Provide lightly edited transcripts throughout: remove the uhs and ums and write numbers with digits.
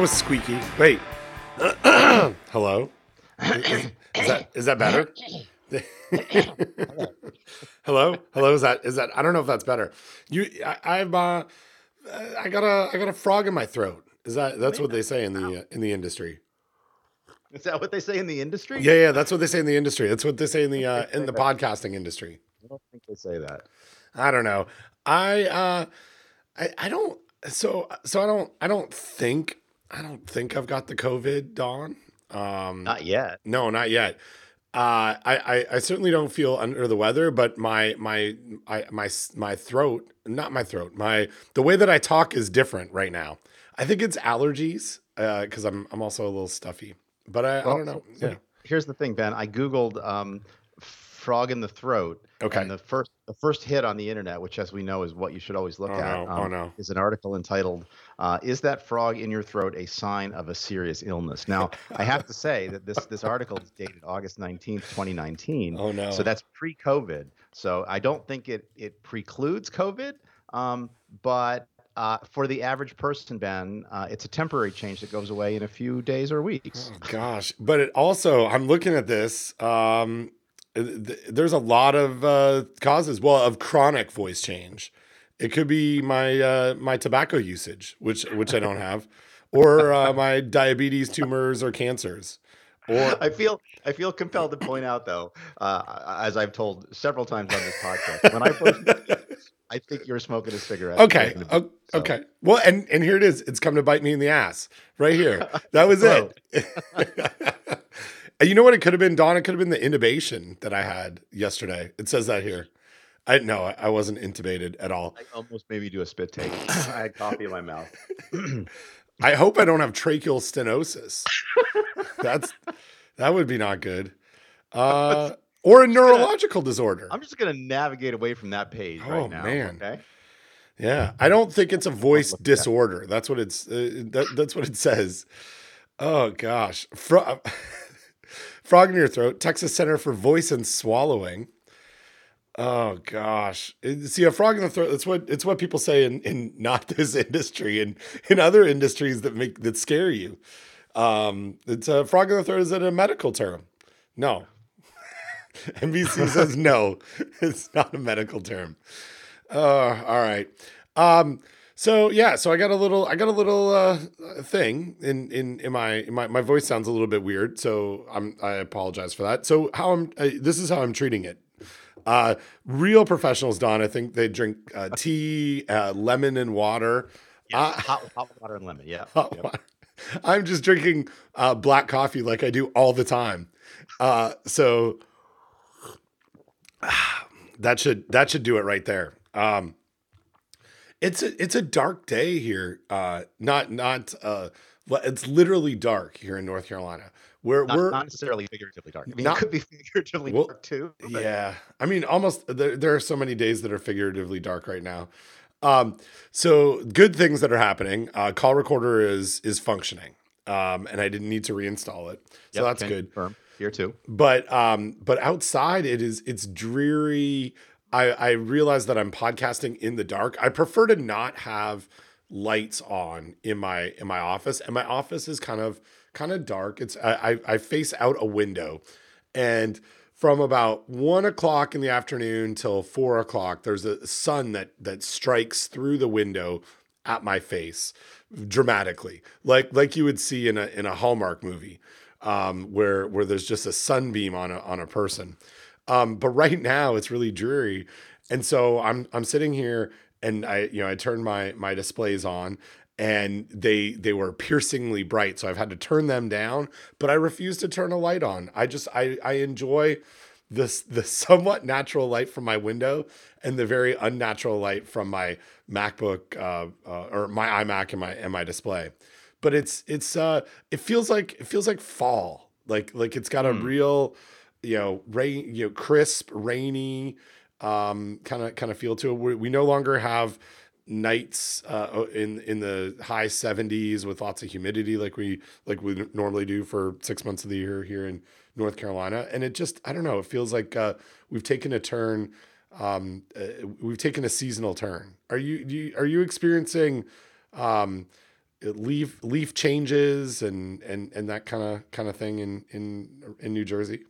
That was squeaky. Wait. Hello? Is that better? Hello? Hello? Is that I don't know if that's better. I got a frog in my throat. That's what they say in the industry. Is that what they say in the industry? Yeah, that's what they say in the industry. That's what they say in the podcasting industry. I don't think they say that. I don't know. I don't think I've got the COVID, Dawn. Not yet. No, not yet. I certainly don't feel under the weather, but the way that I talk is different right now. I think it's allergies because I'm also a little stuffy. But I don't know. Yeah. Here's the thing, Ben. I Googled frog in the throat. Okay. And the first hit on the internet, which as we know is what you should always look at, is an article entitled, Is That Frog in Your Throat a Sign of a Serious Illness? Now, I have to say that this article is dated August 19th, 2019. Oh, no. So that's pre-COVID. So I don't think it precludes COVID, but... for the average person, Ben, it's a temporary change that goes away in a few days or weeks. Oh, gosh. But it also, I'm looking at this, there's a lot of causes, of chronic voice change. It could be my tobacco usage, which I don't have, or my diabetes, tumors, or cancers. I feel compelled to point out, though, as I've told several times on this podcast, when I first... I think you're smoking a cigarette. Okay. Okay. Well, and here it is. It's come to bite me in the ass right here. That was it. You know what it could have been, Don? It could have been the intubation that I had yesterday. It says that here. I wasn't intubated at all. I almost maybe do a spit take. I had coffee in my mouth. I hope I don't have tracheal stenosis. That would be not good. Or a neurological disorder. I'm just going to navigate away from that page right now. Oh, man. Okay? Yeah. I don't think it's a voice disorder. That's what it's. That's what it says. Oh, gosh. Frog in your throat. Texas Center for Voice and Swallowing. Oh, gosh. See, a frog in the throat. It's what people say in not this industry and in other industries that scare you. It's a frog in the throat. Is it a medical term? No. NBC says no, it's not a medical term. All right. So I got a little thing in my voice sounds a little bit weird, so I apologize for that. So this is how I'm treating it. Real professionals, Don, I think they drink tea, lemon and water. Yeah, hot water and lemon. Yeah. Water. I'm just drinking black coffee like I do all the time. So. That should do it right there. It's a dark day here. It's literally dark here in North Carolina. We're not necessarily figuratively dark. I mean, it could be figuratively dark too. But. Yeah, I mean, almost. There are so many days that are figuratively dark right now. So good things that are happening. Call recorder is functioning. And I didn't need to reinstall it, so that's good. Confirm. Here too, but outside it's dreary. I realize that I'm podcasting in the dark. I prefer to not have lights on in my office, and my office is kind of dark. It's I face out a window, and from about 1 o'clock in the afternoon till 4 o'clock, there's a sun that strikes through the window at my face dramatically, like you would see in a Hallmark movie. Where there's just a sunbeam on a person. But right now it's really dreary. And so I'm sitting here and I turned my displays on and they were piercingly bright. So I've had to turn them down, but I refuse to turn a light on. I enjoy the somewhat natural light from my window and the very unnatural light from my MacBook, or my iMac and my display. But it feels like fall, like it's got a real, rain, crisp, rainy, kind of feel to it. We no longer have nights in the high 70s with lots of humidity like we normally do for 6 months of the year here in North Carolina. And it just, I don't know, it feels like we've taken a turn, we've taken a seasonal turn. Are you experiencing leaf changes and that kind of thing in New Jersey?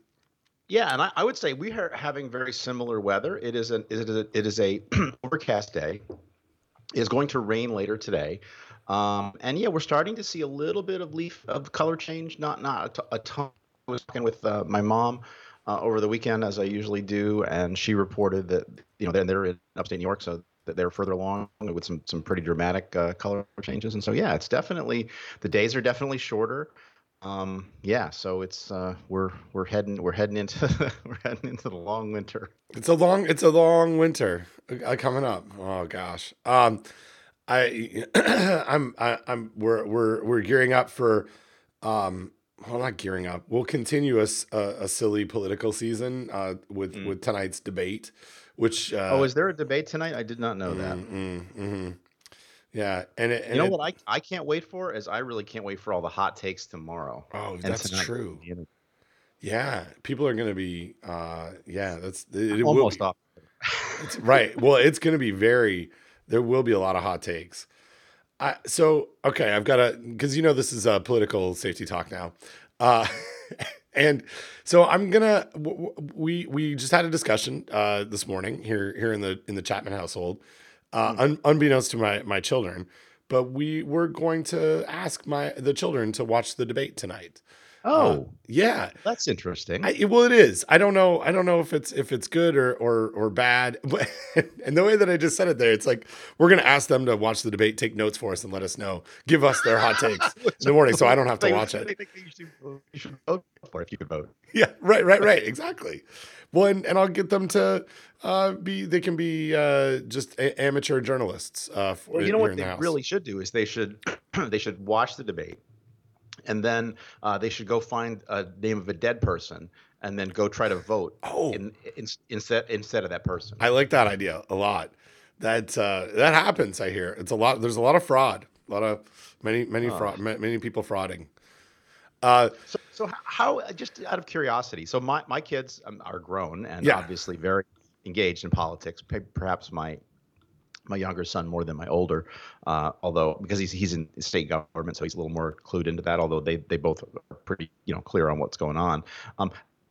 Yeah, and I would say we are having very similar weather. It is a overcast day. It's going to rain later today. And yeah, we're starting to see a little bit of leaf of color change, not a ton. I was talking with my mom over the weekend, as I usually do, and she reported that, you know, they're in upstate New York, so that they're further along with some pretty dramatic color changes. And so, yeah, it's definitely, the days are definitely shorter. So it's we're heading into the long winter. It's a long winter coming up. Oh gosh. We're gearing up for well, not gearing up. We'll continue a silly political season with tonight's debate, which is there a debate tonight? I did not know that. Yeah, and what I can't wait for is I really can't wait for all the hot takes tomorrow. Oh, that's true. Yeah, people are going to be. It will be. It's right. Well, it's going to be very. There will be a lot of hot takes. I've got to, because you know this is a political safety talk now, and so I'm gonna. We just had a discussion this morning here in the Chapman household. Unbeknownst to my children, but we were going to ask the children to watch the debate tonight. Oh, yeah, that's interesting. It is. I don't know if it's good or bad. But, and the way that I just said it there, it's like we're going to ask them to watch the debate, take notes for us, and let us know, give us their hot takes in the morning, so I don't have to watch it. I think you should vote for if you could vote. Yeah, right, exactly. Well, and I'll get them to be just amateur journalists. Well, you know what they really should do is they should watch the debate. And then they should go find a name of a dead person and then go try to vote instead of that person. I like that idea a lot. That happens, I hear. It's a lot. There's a lot of fraud. A lot of many people frauding. So how, just out of curiosity, so my kids are grown and obviously very engaged in politics. Perhaps my younger son more than my older, although because he's in state government, so he's a little more clued into that, although they both are pretty, you know, clear on what's going on.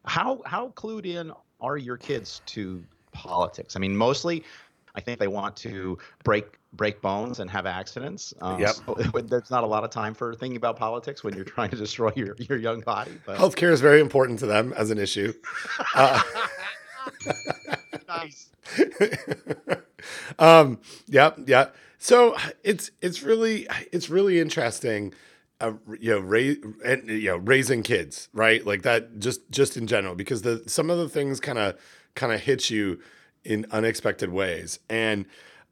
How clued in are your kids to politics? I mean, mostly I think they want to break bones and have accidents. So there's not a lot of time for thinking about politics when you're trying to destroy your young body. But healthcare is very important to them as an issue. Nice. So it's really interesting, raising kids, right? Like that, just in general, because some of the things kind of hit you in unexpected ways, and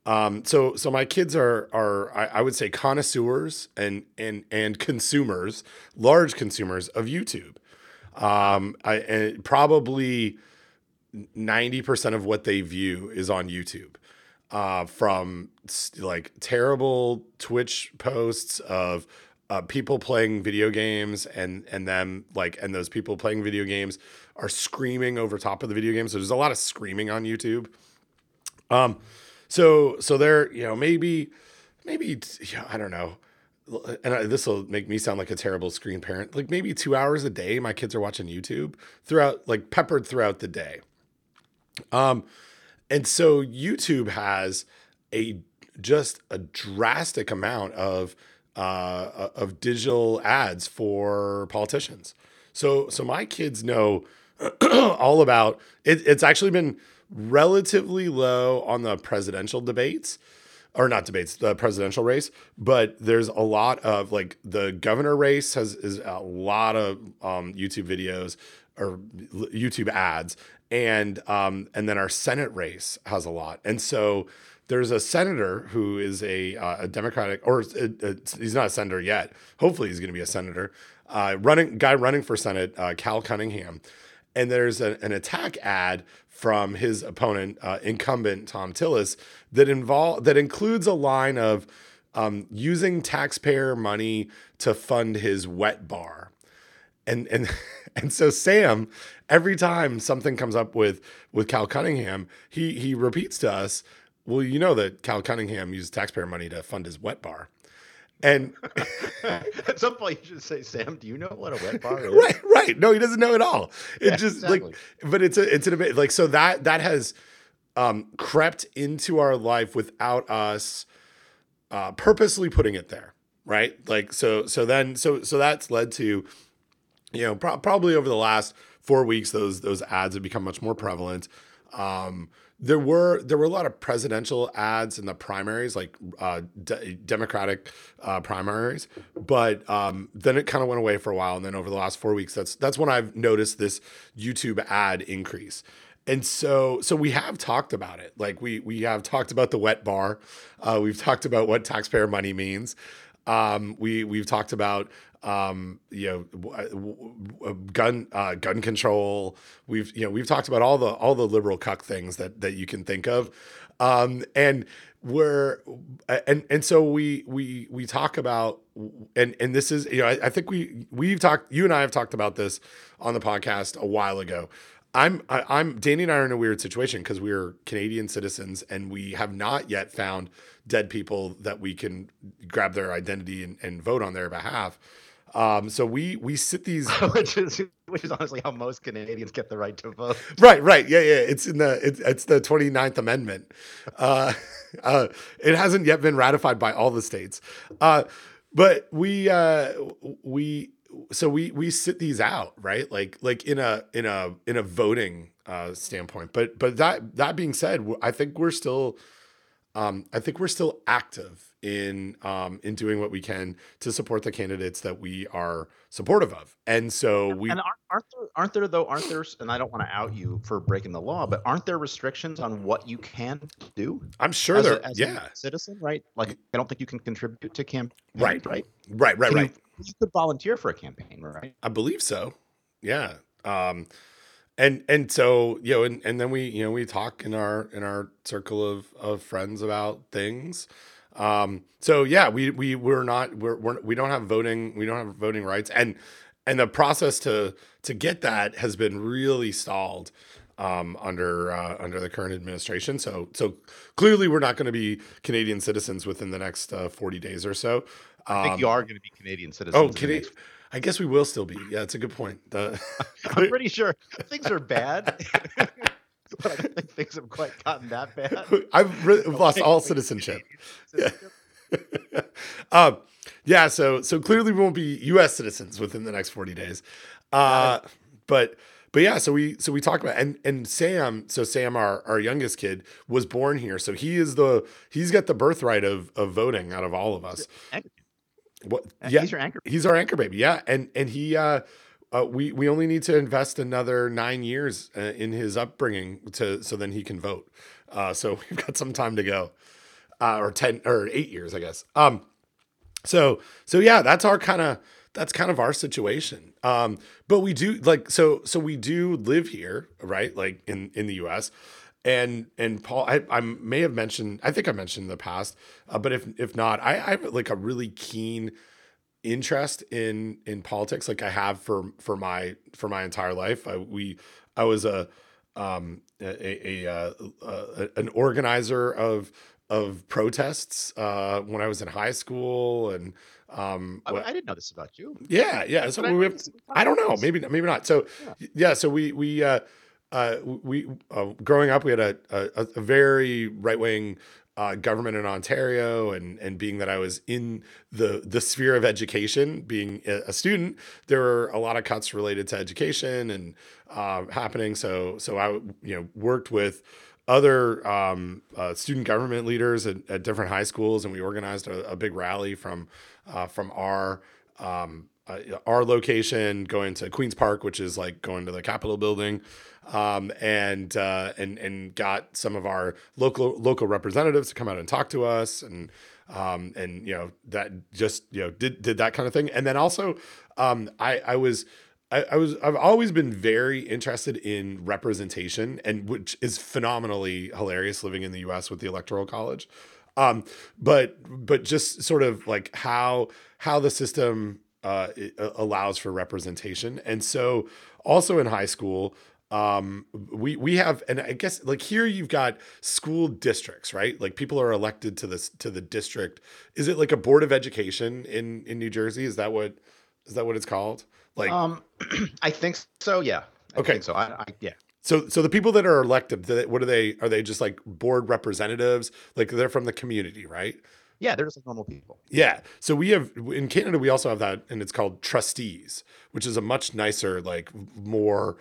so my kids are I would say connoisseurs and consumers, large consumers of YouTube, and probably 90% of what they view is on YouTube, from like terrible Twitch posts of people playing video games and those people playing video games are screaming over top of the video game. So there's a lot of screaming on YouTube. So they're, you know, maybe, I don't know. And this will make me sound like a terrible screen parent. Like maybe 2 hours a day, my kids are watching YouTube peppered throughout the day. And so YouTube has a drastic amount of digital ads for politicians. So my kids know all about it. It's actually been relatively low on the presidential debates, or not debates, the presidential race, but there's a lot of like the governor race is a lot of YouTube videos or YouTube ads. And then our Senate race has a lot. And so there's a senator who is a Democratic, or he's not a senator yet. Hopefully he's going to be a senator, running for Senate, Cal Cunningham. And there's an attack ad from his opponent, incumbent Tom Tillis, that includes a line of using taxpayer money to fund his wet bar. And so Sam, every time something comes up with Cal Cunningham, he repeats to us, well, you know that Cal Cunningham used taxpayer money to fund his wet bar. And at some point you should say, Sam, do you know what a wet bar is? Right. No, he doesn't know at all. It but it's so that has crept into our life without us purposely putting it there. Right. Like, so that's led to, probably over the last 4 weeks, those ads have become much more prevalent. There were a lot of presidential ads in the primaries, like Democratic primaries, but then it kind of went away for a while. And then over the last 4 weeks, that's when I've noticed this YouTube ad increase. And so we have talked about it. Like we have talked about the wet bar. We've talked about what taxpayer money means. We've talked about gun control. We've talked about all the liberal cuck things that you can think of, and so we talk about and this is I think we've talked, you and I have talked about this on the podcast a while ago. Danny and I are in a weird situation because we're Canadian citizens and we have not yet found dead people that we can grab their identity and vote on their behalf. So we sit these, which is honestly how most Canadians get the right to vote. Right. Yeah. It's the 29th Amendment. It hasn't yet been ratified by all the states. But we sit these out, right? Like in a voting standpoint. But that being said, I think we're still active in doing what we can to support the candidates that we are supportive of. And so aren't there, and I don't want to out you for breaking the law, but aren't there restrictions on what you can do? I'm sure there are. Yeah. A citizen, right? Like, I don't think you can contribute to campaign. Right. You could volunteer for a campaign, right? I believe so. Yeah. And so, and then we talk in our circle of friends about things. So yeah, we don't have voting rights. And the process to get that has been really stalled, under the current administration. So clearly we're not going to be Canadian citizens within the next 40 days or so. I think you are going to be Canadian citizens. Oh, I guess we will still be. Yeah, that's a good point. I'm pretty sure things are bad, but I don't think things have quite gotten that bad. I've lost all citizenship. Yeah. So clearly we won't be U.S. citizens within the next 40 days. But yeah, so we talked about and Sam, our youngest kid, was born here, so he's got the birthright of voting out of all of us. What? Yeah, he's your anchor. He's our anchor baby. Yeah, and he, we only need to invest another 9 years in his upbringing so then he can vote. So we've got some time to go, or 10 or 8 years, I guess. So yeah, that's kind of our situation. But we do we do live here, right? Like in the U.S. And Paul, I think I mentioned in the past, but if not, I have like a really keen interest in politics. Like I have for my entire life. I was an organizer of protests when I was in high school, and I didn't know this about you. Yeah. So I don't know. Maybe not. So yeah. So we growing up, we had a very right-wing government in Ontario, and being that I was in the sphere of education, being a student, there were a lot of cuts related to education and happening. So I worked with other student government leaders at different high schools, and we organized a big rally from our location going to Queen's Park, which is like going to the Capitol building, and got some of our local representatives to come out and talk to us, and that just did that kind of thing. And then also, I've always been very interested in representation, and which is phenomenally hilarious living in the U.S. with the Electoral College, but just sort of like how the system it allows for representation. And so also in high school, We have, and I guess like here you've got school districts, right? Like people are elected to this, to the district. Is it like a board of education in New Jersey? Is that what it's called? Like, I think so. Yeah. Okay. So yeah. So the people that are elected, what are they just like board representatives? Like they're from the community, right? Yeah, they're just like normal people. Yeah. So we have in Canada, we also have that, and it's called trustees, which is a much nicer, like more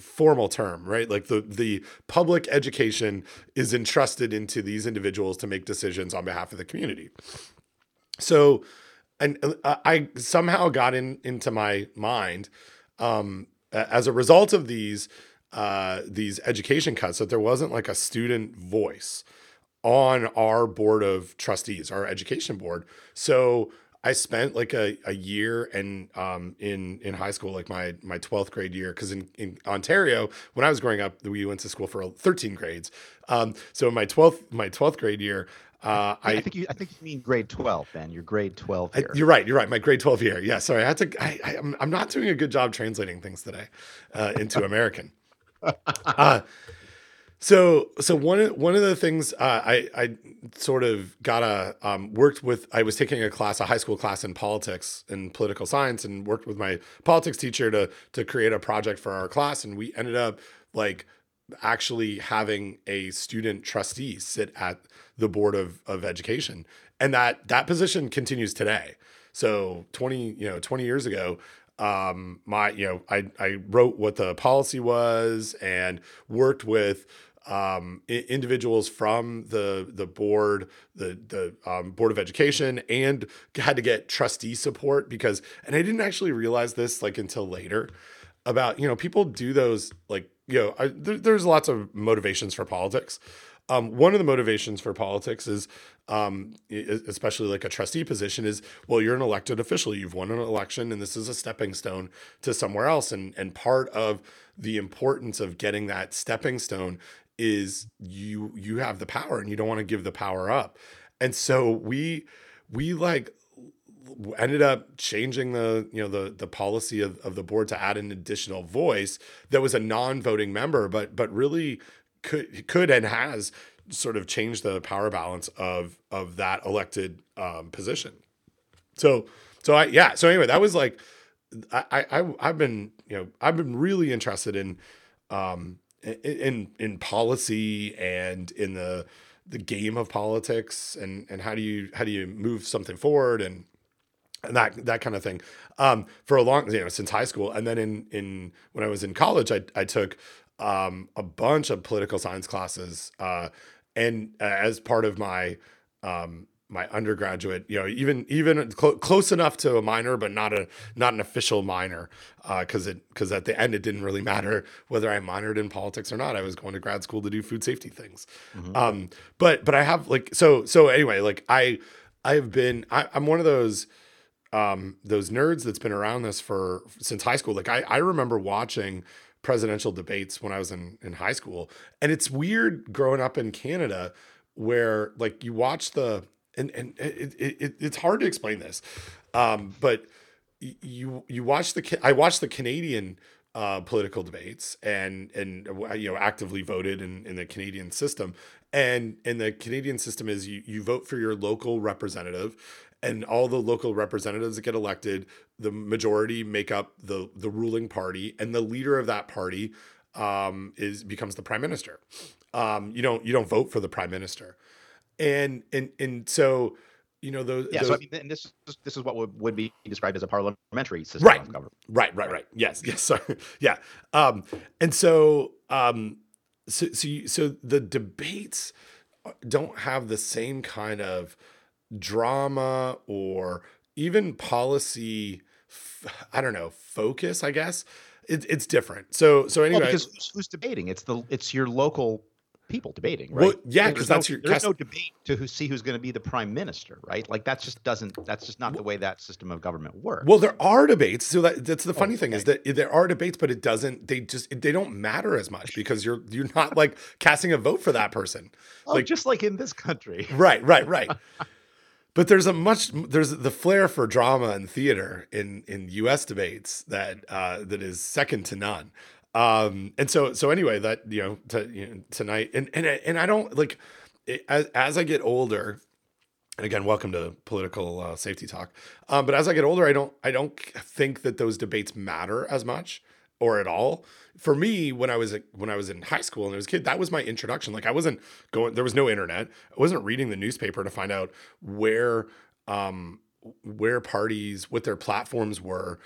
formal term, right? Like the public education is entrusted into these individuals to make decisions on behalf of the community. So, and I somehow got into my mind as a result of these education cuts that there wasn't like a student voice on our board of trustees, our education board. So I spent like a year and in high school, like my 12th grade year, because in Ontario, when I was growing up, we went to school for 13 grades. So in my 12th grade year, I think you mean grade 12, Ben. Your grade 12 year. You're right. My grade 12 year. Yeah. Sorry, I'm not doing a good job translating things today into American. So one of the things I sort of got worked with, I was taking a high school class in politics and political science, and worked with my politics teacher to create a project for our class, and we ended up like actually having a student trustee sit at the board of education, and that position continues today. So 20 years ago. I wrote what the policy was and worked with individuals from the board of education, and had to get trustee support because, and I didn't actually realize this like until later, about, people do those like, there's lots of motivations for politics. One of the motivations for politics is, especially like a trustee position, is, well, you're an elected official, you've won an election, and this is a stepping stone to somewhere else. And part of the importance of getting that stepping stone is you have the power, and you don't want to give the power up. And so we like ended up changing the policy of the board to add an additional voice that was a non-voting member, but really could and has sort of changed the power balance of that elected position. So anyway, that was like, I've been really interested in policy and in the game of politics and how do you move something forward and that kind of thing for a long, since high school. And then in when I was in college, I took a bunch of political science classes, and as part of my my undergraduate, even close enough to a minor, but not an official minor, because at the end it didn't really matter whether I minored in politics or not. I was going to grad school to do food safety things. Mm-hmm. But I have like so anyway, like I'm one of those nerds that's been around this since high school. Like I remember watching presidential debates when I was in high school. And it's weird growing up in Canada where like you watch it's hard to explain this. But you watch I watched the Canadian political debates and actively voted in the Canadian system. And in the Canadian system is you vote for your local representative, and all the local representatives that get elected, the majority make up the ruling party, and the leader of that party becomes the prime minister. You don't vote for the prime minister, and so those. Yeah, those, so I mean, and this is what would be described as a parliamentary system, right? Of government. Right. Yes. Sorry. Yeah. And so so the debates don't have the same kind of drama or even policy focus, I guess. It's different. So anyway, well, because who's debating? It's your local people debating, right? Well, yeah, because there's no debate to who's going to be the prime minister, right? Like that's just not the way that system of government works. Well, there are debates. So that's the funny thing is that there are debates, but they don't matter as much because you're not like casting a vote for that person. Oh, like just like in this country. Right. But there's the flair for drama and theater in U.S. debates that is second to none. And so anyway, that, tonight and I don't like it, as I get older, and again, welcome to political safety talk. But as I get older, I don't think that those debates matter as much or at all. For me, when I was in high school and I was a kid, that was my introduction. Like there was no internet. I wasn't reading the newspaper to find out where parties, what their platforms were.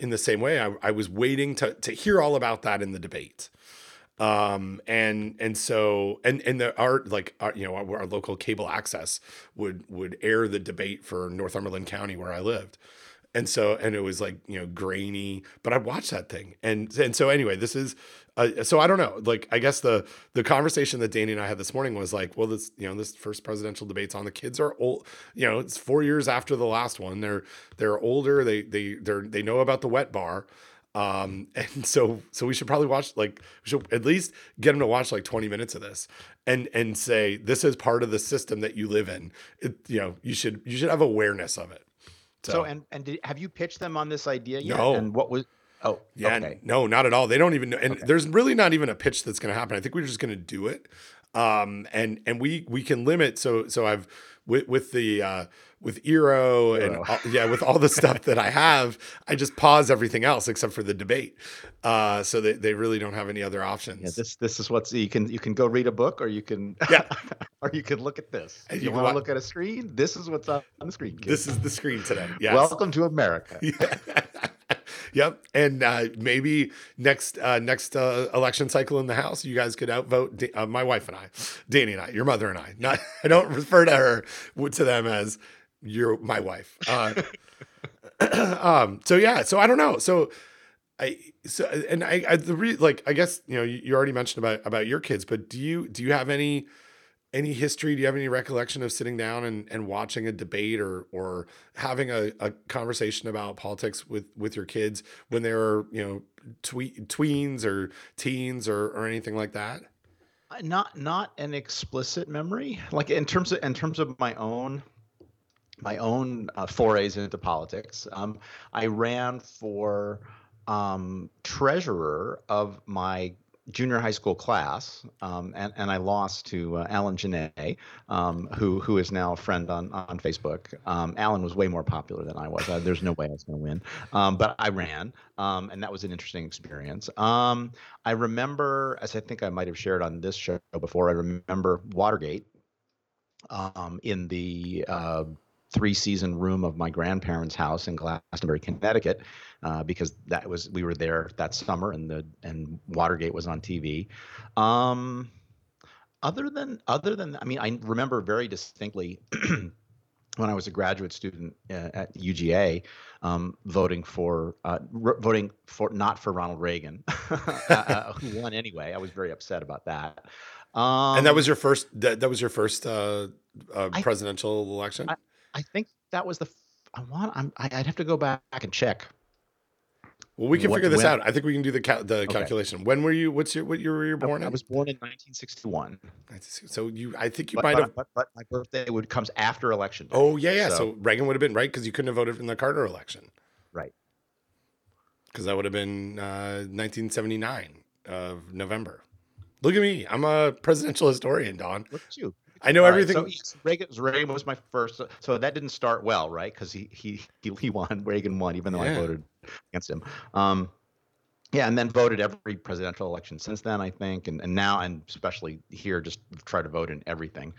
In the same way, I was waiting to hear all about that in the debate, and so our local cable access would air the debate for Northumberland County where I lived, and it was like grainy, but I watched that thing, and so anyway, this is so I don't know, like I guess the conversation that Danny and I had this morning was like, well, this this first presidential debate's on, the kids are old, it's 4 years after the last one, they're older, they know about the wet bar, and so we should probably watch, like we should at least get them to watch like 20 minutes of this and say this is part of the system that you live in, you should have awareness of it. So have you pitched them on this idea yet? No. And what was? Oh, yeah. Okay. No, not at all. They don't even know. And okay. There's really not even a pitch that's going to happen. I think we're just going to do it. And we can limit. So I've with Eero and with all the stuff that I have, I just pause everything else except for the debate. So they really don't have any other options. Yeah, this is what's, you can go read a book, or you can, or you can look at this. If you want to look at a screen, this is what's on the screen. Kid. This is the screen today. Yes. Welcome to America. Yeah. Yep. And maybe next election cycle in the House, you guys could outvote my wife and I, Danny and I, your mother and I. Not, I don't refer to her to them as my wife. So I don't know. I guess, you already mentioned about your kids, but do you have any history? Do you have any recollection of sitting down and watching a debate or having a conversation about politics with your kids when they were, tweens or teens or anything like that? Not an explicit memory. Like in terms of my own forays into politics, I ran for treasurer of my junior high school class, and I lost to Alan Janney, who is now a friend on Facebook. Alan was way more popular than I was. There's no way I was going to win, but I ran, and that was an interesting experience. I remember, as I think I might have shared on this show before, I remember Watergate in the three-season room of my grandparents' house in Glastonbury, Connecticut, because we were there that summer, and Watergate was on TV. I remember very distinctly when I was a graduate student at UGA, voting for not for Ronald Reagan, who won anyway. I was very upset about that. And that was your first. That was your first presidential election. I think that was I'd have to go back and check. Well, we can figure this out. I think we can do the calculation. When were you? Were you born? I was born in 1961. So I think you might have. But my birthday comes after election day. Oh yeah. So Reagan would have been right because you couldn't have voted in the Carter election. Right. Because that would have been 1979 of November. Look at me. I'm a presidential historian, Don. Look at you. I know everything. Right. So Reagan was my first. So that didn't start well, right? Because he won. Reagan won, even though I voted against him. And then voted every presidential election since then, I think. And now, and especially here, just try to vote in everything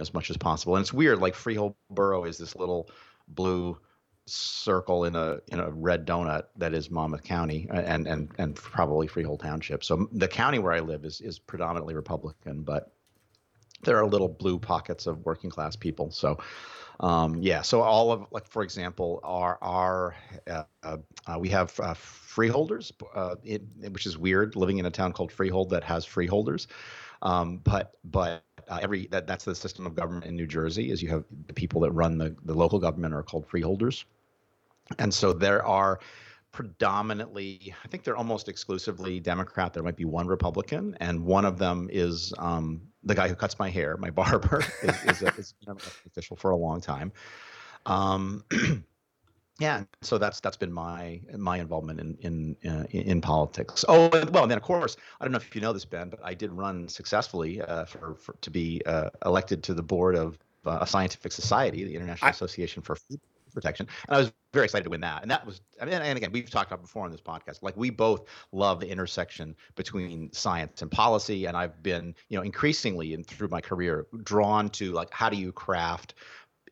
as much as possible. And it's weird. Like Freehold Borough is this little blue circle in a red donut that is Monmouth County and probably Freehold Township. So the county where I live is predominantly Republican, but there are little blue pockets of working class people. So, so all of, like, for example, we have freeholders, which is weird, living in a town called Freehold that has freeholders. That's the system of government in New Jersey, is you have the people that run the local government are called freeholders. And so there are predominantly, I think they're almost exclusively Democrat. There might be one Republican, and one of them is the guy who cuts my hair, my barber, is an official for a long time. Yeah, so that's been my involvement in politics. Oh, well, and then of course, I don't know if you know this, Ben, but I did run successfully to be elected to the board of a scientific society, the International Association for Food Protection, and I was very excited to win that. And that was, I mean, and again, we've talked about before on this podcast, like we both love the intersection between science and policy. And I've been, increasingly and through my career drawn to like, how do you craft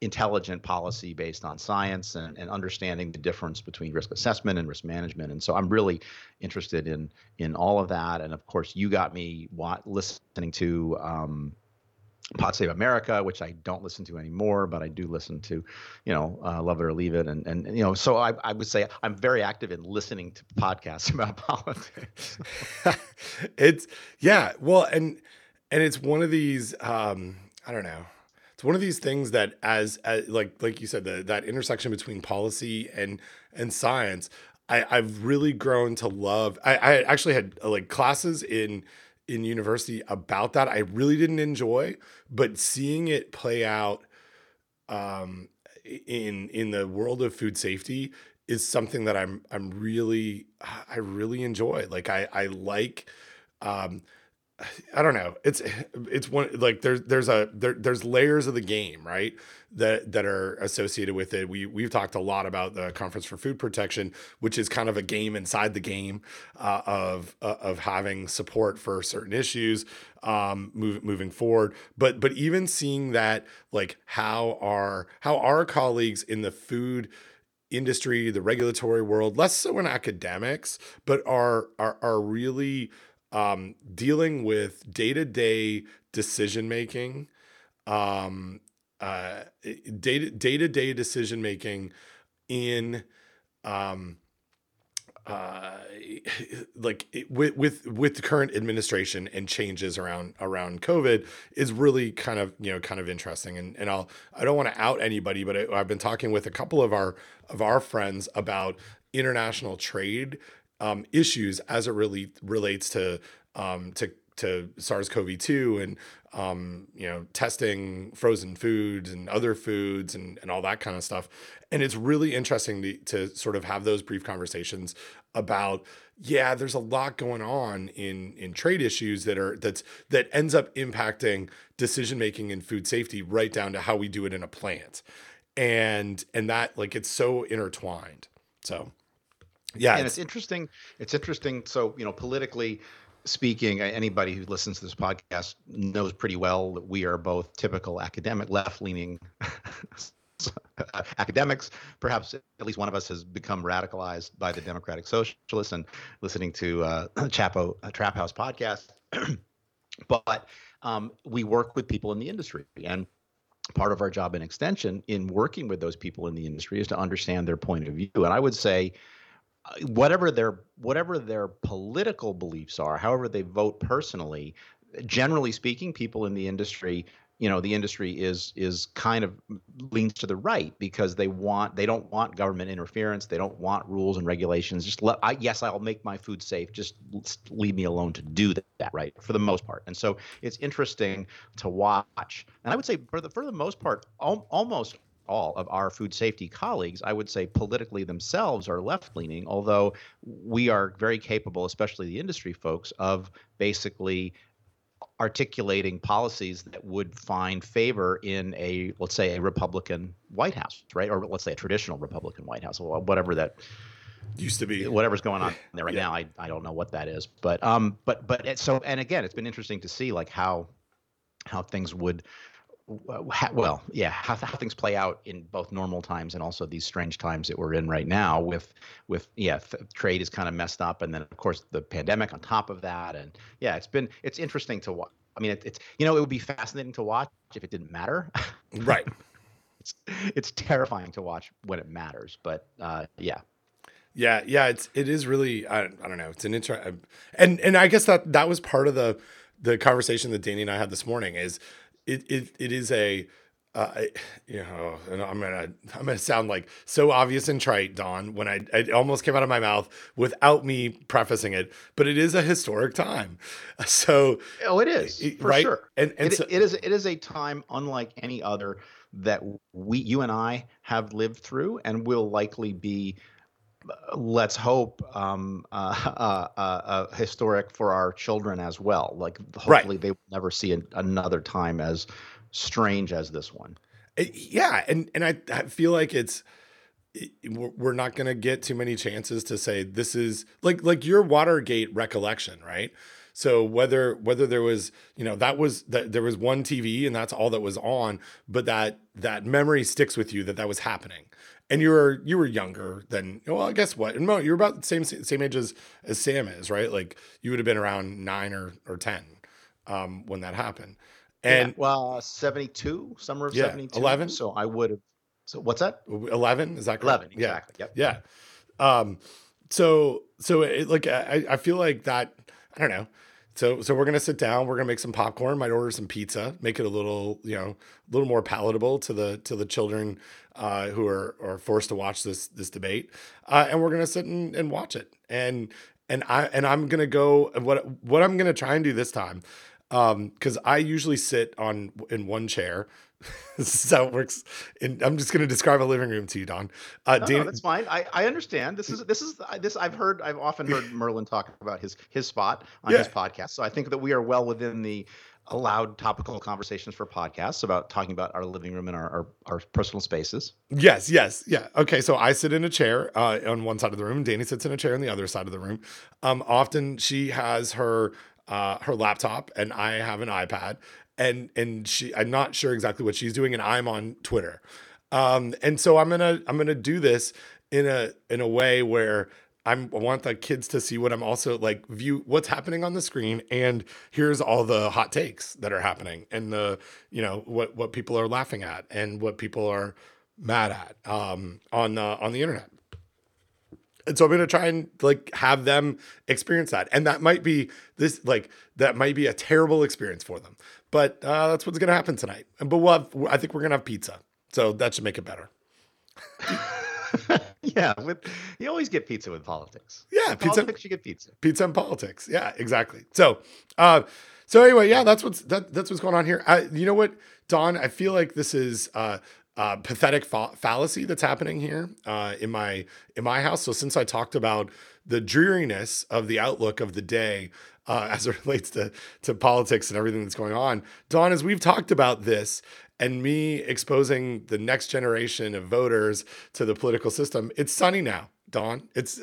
intelligent policy based on science and understanding the difference between risk assessment and risk management. And so I'm really interested in all of that. And of course, you got me listening to Pod Save America, which I don't listen to anymore, but I do listen to, Love It or Leave It. And so I would say I'm very active in listening to podcasts about politics. Well, and it's one of these, I don't know. It's one of these things that as like you said, that intersection between policy and science, I've really grown to love. I actually had like classes in university about that. I really didn't enjoy, but seeing it play out in the world of food safety is something that I really enjoy. Like I don't know. It's one, like there's layers of the game, right? That are associated with it. We've talked a lot about the Conference for Food Protection, which is kind of a game inside the game of having support for certain issues moving forward. But even seeing that, like how our colleagues in the food industry, the regulatory world, less so in academics, but are really dealing with day-to-day decision-making, day-to-day decision-making in, with the current administration and changes around COVID is really kind of interesting. And I don't want to out anybody, but I've been talking with a couple of our friends about international trade issues as it really relates to SARS-CoV-2 and testing frozen foods and other foods and all that kind of stuff. And it's really interesting to sort of have those brief conversations about, there's a lot going on in trade issues that ends up impacting decision making in food safety right down to how we do it in a plant. And that, like, it's so intertwined. So yeah, and it's interesting. It's interesting. So, politically speaking, anybody who listens to this podcast knows pretty well that we are both typical academic, left-leaning academics. Perhaps at least one of us has become radicalized by the democratic socialists and listening to Chapo Trap House podcast. But we work with people in the industry, and part of our job in extension in working with those people in the industry is to understand their point of view. And I would say, whatever their political beliefs are, however they vote personally, generally speaking, people in the industry, the industry is kind of leans to the right because they don't want government interference. They don't want rules and regulations. I'll make my food safe. Just leave me alone to do that, right? For the most part. And so it's interesting to watch. And I would say for the most part, almost all of our food safety colleagues, I would say politically themselves are left-leaning, although we are very capable, especially the industry folks, of basically articulating policies that would find favor in a, let's say, a Republican White House, right? Or let's say a traditional Republican White House, whatever that used to be, whatever's going on there right now. I don't know what that is, but so, and again, it's been interesting to see like how things would, well, yeah, how things play out in both normal times and also these strange times that we're in right now with trade is kind of messed up. And then, of course, the pandemic on top of that. And yeah, it's interesting to watch. I mean, it would be fascinating to watch if it didn't matter. Right. It's terrifying to watch when it matters. But yeah. Yeah. It is really, I don't know. It's an interesting. And I guess that was part of the conversation that Danny and I had this morning is, It is a, and I'm gonna sound like so obvious and trite, Don, when it almost came out of my mouth without me prefacing it, but it is a historic time. So it is for sure, and it is a time unlike any other that you and I have lived through and will likely be, let's hope, historic for our children as well. Like, hopefully they will never see another time as strange as this one. Yeah. And I feel like we're not going to get too many chances to say this is like your Watergate recollection, right? So whether there was, there was one TV and that's all that was on, but that memory sticks with you that was happening. And you were younger than, well, guess what? And Mo, you're about the same age as Sam is, right? Like you would have been around 9 or 10 when that happened. And 72, summer of 72. 11. So I would have. So what's that? 11, is that correct? 11, exactly. Yeah. Yep. Yeah. I feel like that, I don't know. So we're going to sit down, we're going to make some popcorn, might order some pizza, make it a little, a little more palatable to the children who are forced to watch this debate. And we're going to sit and watch it. And I'm going to go, what I'm going to try and do this time, because I usually sit in one chair. This is how it works. And I'm just going to describe a living room to you, Don. No, that's fine. I understand. This is this. I've often heard Merlin talk about his spot on his podcast. So I think that we are well within the allowed topical conversations for podcasts about talking about our living room and our personal spaces. Yes. Yeah. Okay. So I sit in a chair on one side of the room. Danny sits in a chair on the other side of the room. Often she has her laptop and I have an iPad. And she, I'm not sure exactly what she's doing, and I'm on Twitter, and so I'm gonna do this in a way where I want the kids to see what I'm also like view what's happening on the screen, and here's all the hot takes that are happening, and the what people are laughing at and what people are mad at on the internet. And so I'm going to try and like have them experience that. And that might be a terrible experience for them, but that's what's going to happen tonight. But I think we're going to have pizza. So that should make it better. Yeah. You always get pizza with politics. Yeah. With politics, you get pizza. Pizza and politics. Yeah, exactly. So anyway, yeah, that's what's going on here. You know what, Don, I feel like this is, pathetic fallacy that's happening here in my house. So since I talked about the dreariness of the outlook of the day as it relates to politics and everything that's going on, Don, as we've talked about this and me exposing the next generation of voters to the political system, it's sunny now, Don. There's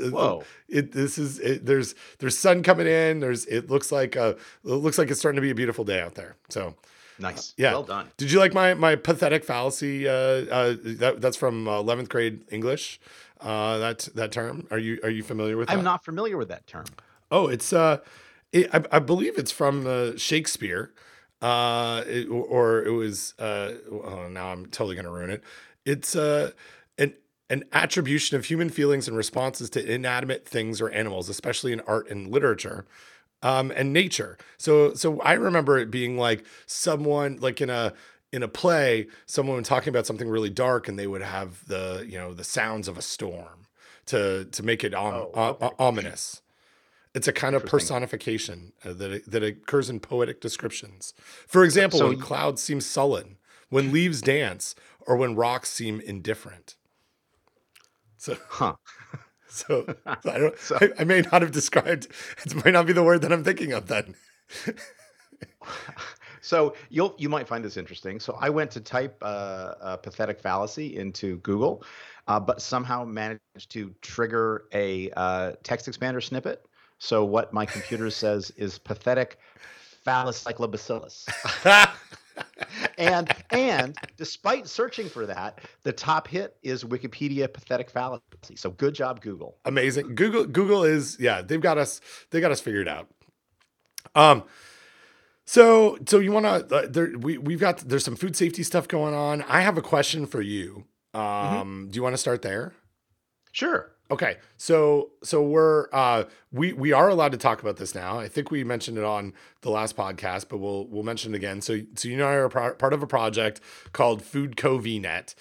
sun coming in. It looks like it's starting to be a beautiful day out there. So. Nice. Yeah. Well done. Did you like my pathetic fallacy? That's from 11th grade English. That term. Are you familiar with that? I'm not familiar with that term. Oh, it's I believe it's from Shakespeare. Now I'm totally going to ruin it. It's an attribution of human feelings and responses to inanimate things or animals, especially in art and literature. And nature. So I remember it being like someone like in a play, someone talking about something really dark, and they would have the sounds of a storm to make it ominous. It's a kind of personification that occurs in poetic descriptions. For example, when clouds seem sullen, when leaves dance, or when rocks seem indifferent. So I don't. I may not have described. It might not be the word that I'm thinking of then. So you might find this interesting. So I went to type a pathetic fallacy into Google, but somehow managed to trigger a text expander snippet. So what my computer says is pathetic phallocyclobacillus. And despite searching for that, the top hit is Wikipedia pathetic fallacy. So good job, Google. Amazing. Google is, yeah, they got us figured out. So you want to, there's some food safety stuff going on. I have a question for you. Do you want to start there? Sure. Okay. So we're, we are allowed to talk about this now. I think we mentioned it on the last podcast, but we'll mention it again. So you and I are part of a project called Food CoVNet,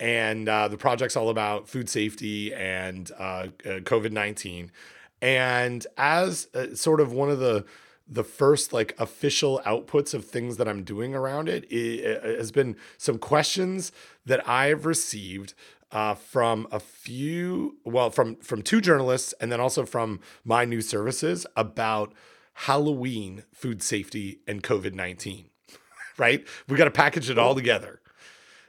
and the project's all about food safety and COVID-19. And as sort of one of the the first like official outputs of things that I'm doing around it, it has been some questions that I've received from a few, well, from two journalists and then also from my news services about Halloween food safety and COVID-19, right? We got to package it all together.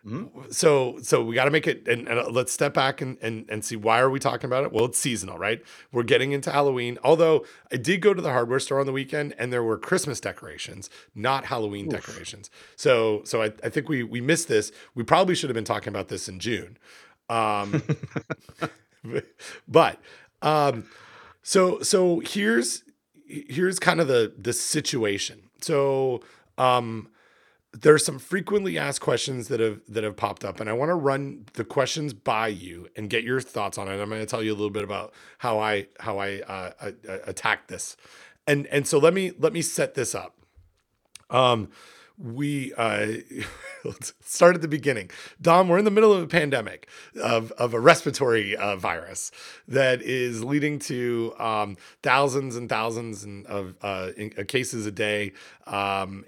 Mm-hmm. So we got to make it, and let's step back and see, why are we talking about it? Well, it's seasonal, right? We're getting into Halloween. Although I did go to the hardware store on the weekend and there were Christmas decorations, not Halloween decorations. So I think we missed this. We probably should have been talking about this in June. So here's kind of the situation. So, there's some frequently asked questions that have popped up, and I want to run the questions by you and get your thoughts on it. I'm going to tell you a little bit about how I attacked this, and so let me set this up. We let's start at the beginning. Dom, we're in the middle of a pandemic of a respiratory virus that is leading to thousands and thousands of cases a day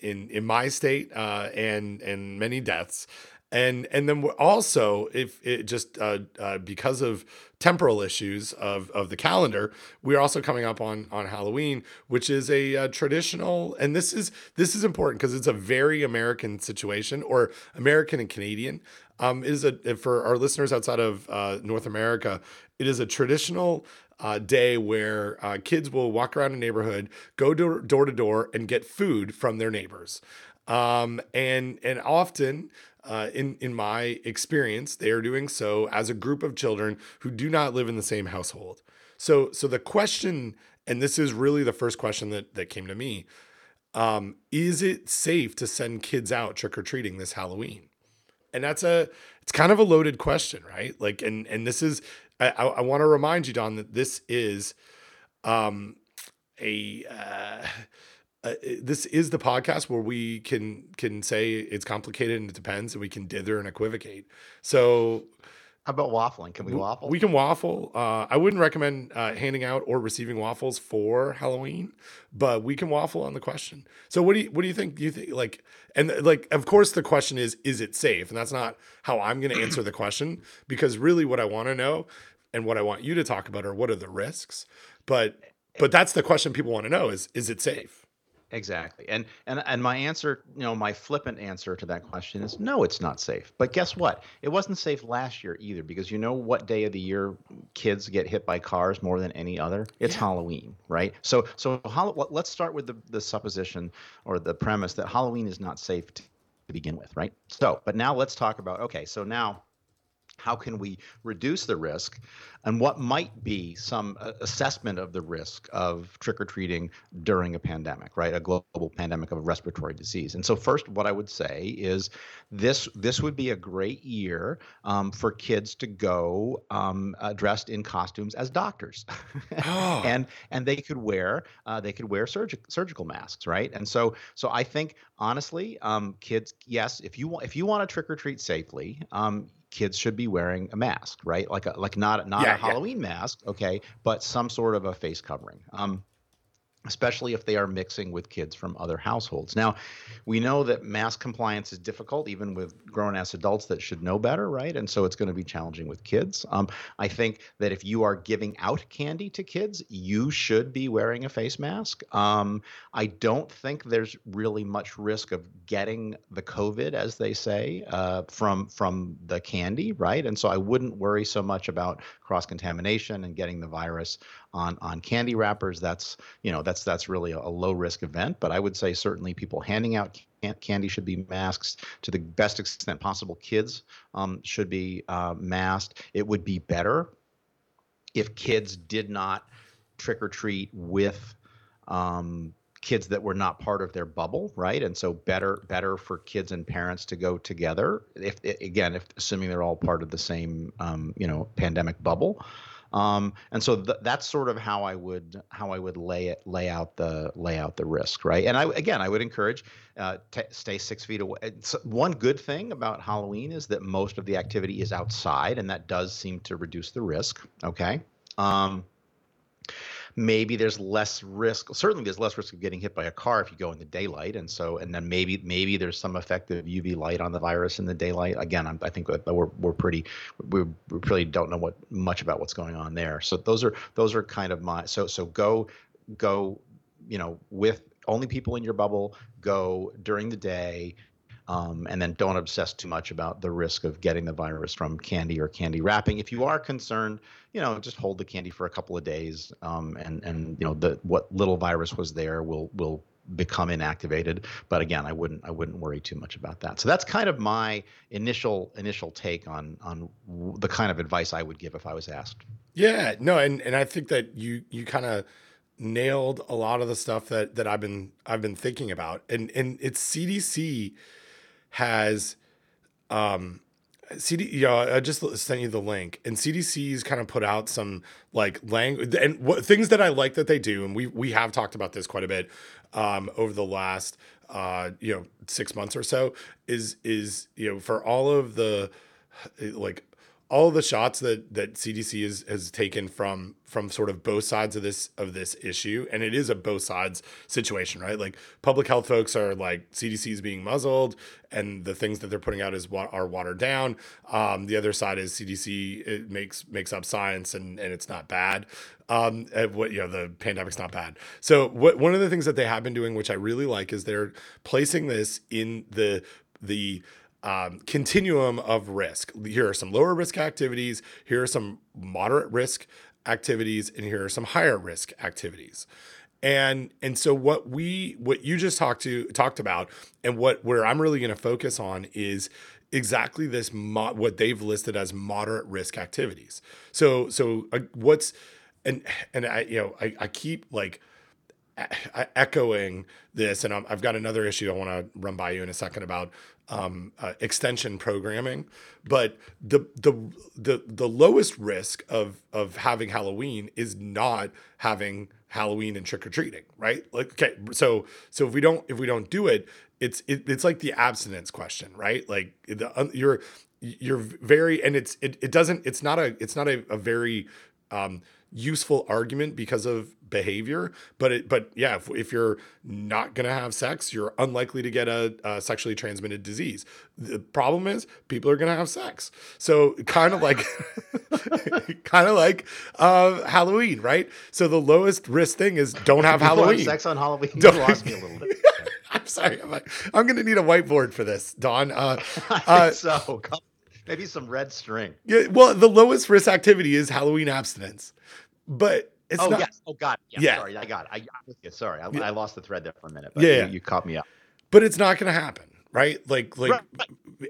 in my state and many deaths. And then we're also, if it just because of temporal issues of the calendar, we're also coming up on Halloween, which is a traditional, and this is important because it's a very American situation, or American and Canadian. For our listeners outside of North America, it is a traditional day where kids will walk around a neighborhood, go door to door, and get food from their neighbors, and often. In my experience, they are doing so as a group of children who do not live in the same household. So the question, and this is really the first question that came to me, is it safe to send kids out trick-or-treating this Halloween? And it's kind of a loaded question, right? Like, and this is, I want to remind you, Don, that this is this is the podcast where we can say it's complicated and it depends, and we can dither and equivocate. So how about waffling? Can we waffle? We can waffle. I wouldn't recommend handing out or receiving waffles for Halloween, but we can waffle on the question. So what do you think? Do you think of course the question is it safe? And that's not how I'm going to answer the question, because really what I want to know and what I want you to talk about are what are the risks, but that's the question people want to know is it safe? Exactly. And my answer, my flippant answer to that question is no, it's not safe. But guess what? It wasn't safe last year either, because you know what day of the year kids get hit by cars more than any other? It's Halloween, right? So let's start with the supposition or the premise that Halloween is not safe to begin with, right? So, but now let's talk about, how can we reduce the risk, and what might be some assessment of the risk of trick-or-treating during a pandemic, right? A global pandemic of a respiratory disease. And so first, what I would say is this would be a great year for kids to go dressed in costumes as doctors. Oh. And they could wear surgical masks, right? And so I think, honestly, kids, yes, if you want to trick-or-treat safely, kids should be wearing a mask, right? Like not a Halloween mask, okay, but some sort of a face covering, especially if they are mixing with kids from other households. Now, we know that mask compliance is difficult, even with grown-ass adults that should know better, right? And so it's going to be challenging with kids. I think that if you are giving out candy to kids, you should be wearing a face mask. I don't think there's really much risk of getting the COVID, as they say, from the candy, right? And so I wouldn't worry so much about cross-contamination and getting the virus on candy wrappers. That's really a low risk event, but I would say certainly people handing out candy should be masked to the best extent possible. Kids should be masked. It would be better if kids did not trick or treat with kids that were not part of their bubble, right? And so better for kids and parents to go together, if assuming they're all part of the same pandemic bubble. And so that's sort of how I would lay out the risk, right? And I would encourage stay 6 feet away. One good thing about Halloween is that most of the activity is outside, and that does seem to reduce the risk. Okay, maybe there's less risk. Certainly there's less risk of getting hit by a car if you go in the daylight. And so, and then maybe there's some effect of UV light on the virus in the daylight. Again, I think that we really don't know much about what's going on there. So those are kind of my, so go, with only people in your bubble, go during the day. And then don't obsess too much about the risk of getting the virus from candy or candy wrapping. If you are concerned, just hold the candy for a couple of days, and what little virus was there will become inactivated. But again, I wouldn't worry too much about that. So that's kind of my initial take on the kind of advice I would give if I was asked. Yeah, no, and I think that you kind of nailed a lot of the stuff that I've been thinking about, and it's CDC. Has I just sent you the link, and CDC's kind of put out some like language and things that I like that they do, and we have talked about this quite a bit over the last 6 months or so, is for all of the shots that CDC has taken from sort of both sides of this issue. And it is a both sides situation, right? Like public health folks are like CDC is being muzzled and the things that they're putting out are watered down. The other side is CDC it makes up science and it's not bad. The pandemic's not bad. So one of the things that they have been doing, which I really like, is they're placing this in the continuum of risk. Here are some lower risk activities. Here are some moderate risk activities, and here are some higher risk activities. And so what you just talked about, and where I'm really going to focus on is exactly this what they've listed as moderate risk activities. So what's and I keep like echoing this, and I've got another issue I want to run by you in a second about extension programming, but the lowest risk of having Halloween is not having Halloween and trick or treating, right? Like, okay, so if we don't do it, it's like the abstinence question, right? Like you're very, and it's not a very useful argument because of behavior, but if you're not going to have sex, you're unlikely to get a sexually transmitted disease. The problem is people are going to have sex. So kind of like Halloween, right? So the lowest risk thing is don't have Halloween. Have sex on Halloween. You lost me a little bit. I'm sorry. I'm going to need a whiteboard for this, Don. I think so. Maybe some red string. Yeah. Well, the lowest risk activity is Halloween abstinence, but it's not. Yes. Oh, God. Yeah. Sorry. I got it. Sorry. I lost the thread there for a minute, but you caught me up. But it's not going to happen. Right. Right.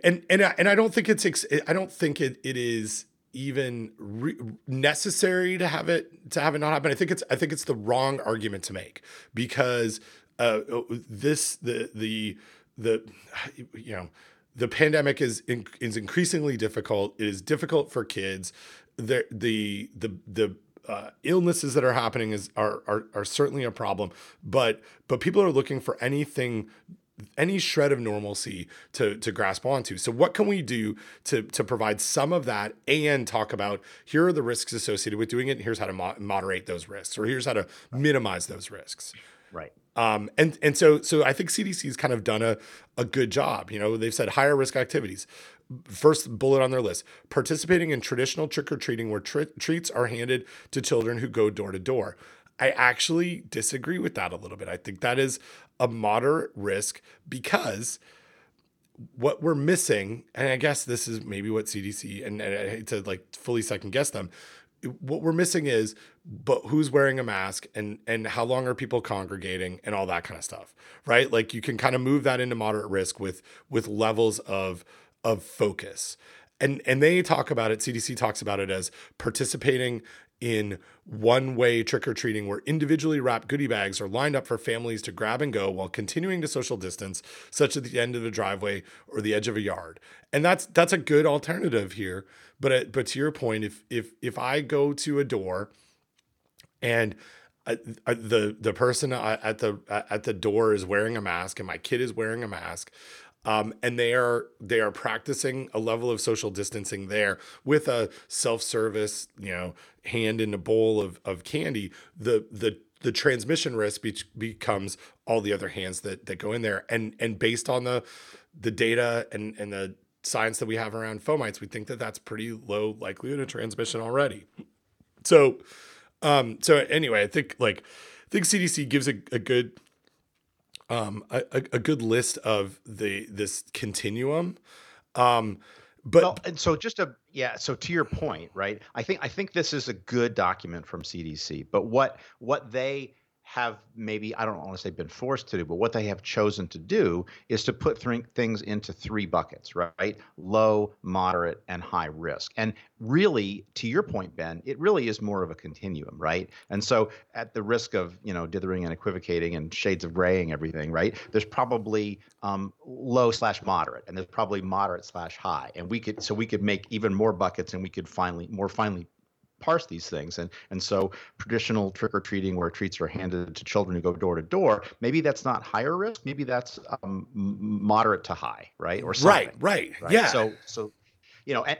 And I don't think it is even necessary to have it not happen. I think it's the wrong argument to make because the pandemic is increasingly difficult. It is difficult for kids. The illnesses that are happening are certainly a problem, but people are looking for any shred of normalcy to grasp onto. So what can we do to provide some of that and talk about here are the risks associated with doing it, and here's how to moderate those risks, or here's how to minimize those risks. Right. So I think CDC's kind of done a good job. They've said higher risk activities. First bullet on their list, participating in traditional trick-or-treating where treats are handed to children who go door to door. I actually disagree with that a little bit. I think that is a moderate risk because what we're missing, and I guess this is maybe what CDC, and I hate to like fully second guess them, what we're missing is, but who's wearing a mask and how long are people congregating and all that kind of stuff, right? Like you can kind of move that into moderate risk with levels of focus. And they talk about it, CDC talks about it as participating in one-way trick-or-treating where individually wrapped goodie bags are lined up for families to grab and go while continuing to social distance, such at the end of the driveway or the edge of a yard. And that's a good alternative here. But to your point, if I go to a door and the person at the door is wearing a mask and my kid is wearing a mask, And they are practicing a level of social distancing there with a self-service, hand in a bowl of candy. The transmission risk becomes all the other hands that go in there. And based on the data and the science that we have around fomites, we think that that's pretty low likelihood of transmission already. So anyway, I think CDC gives a good, a good list of this continuum. So to your point, right? I think this is a good document from CDC, but what they have maybe, I don't want to say been forced to do, but what they have chosen to do is to put things into three buckets, right? Low, moderate, and high risk. And really, to your point, Ben, it really is more of a continuum, right? And so at the risk of, dithering and equivocating and shades of graying everything, right? There's probably low/moderate, and there's probably moderate/high. And we could make even more buckets, and we could more finely parse these things. And so traditional trick-or-treating where treats are handed to children who go door to door, maybe that's not higher risk. Maybe that's moderate to high, right? Or something. Right. Yeah. So,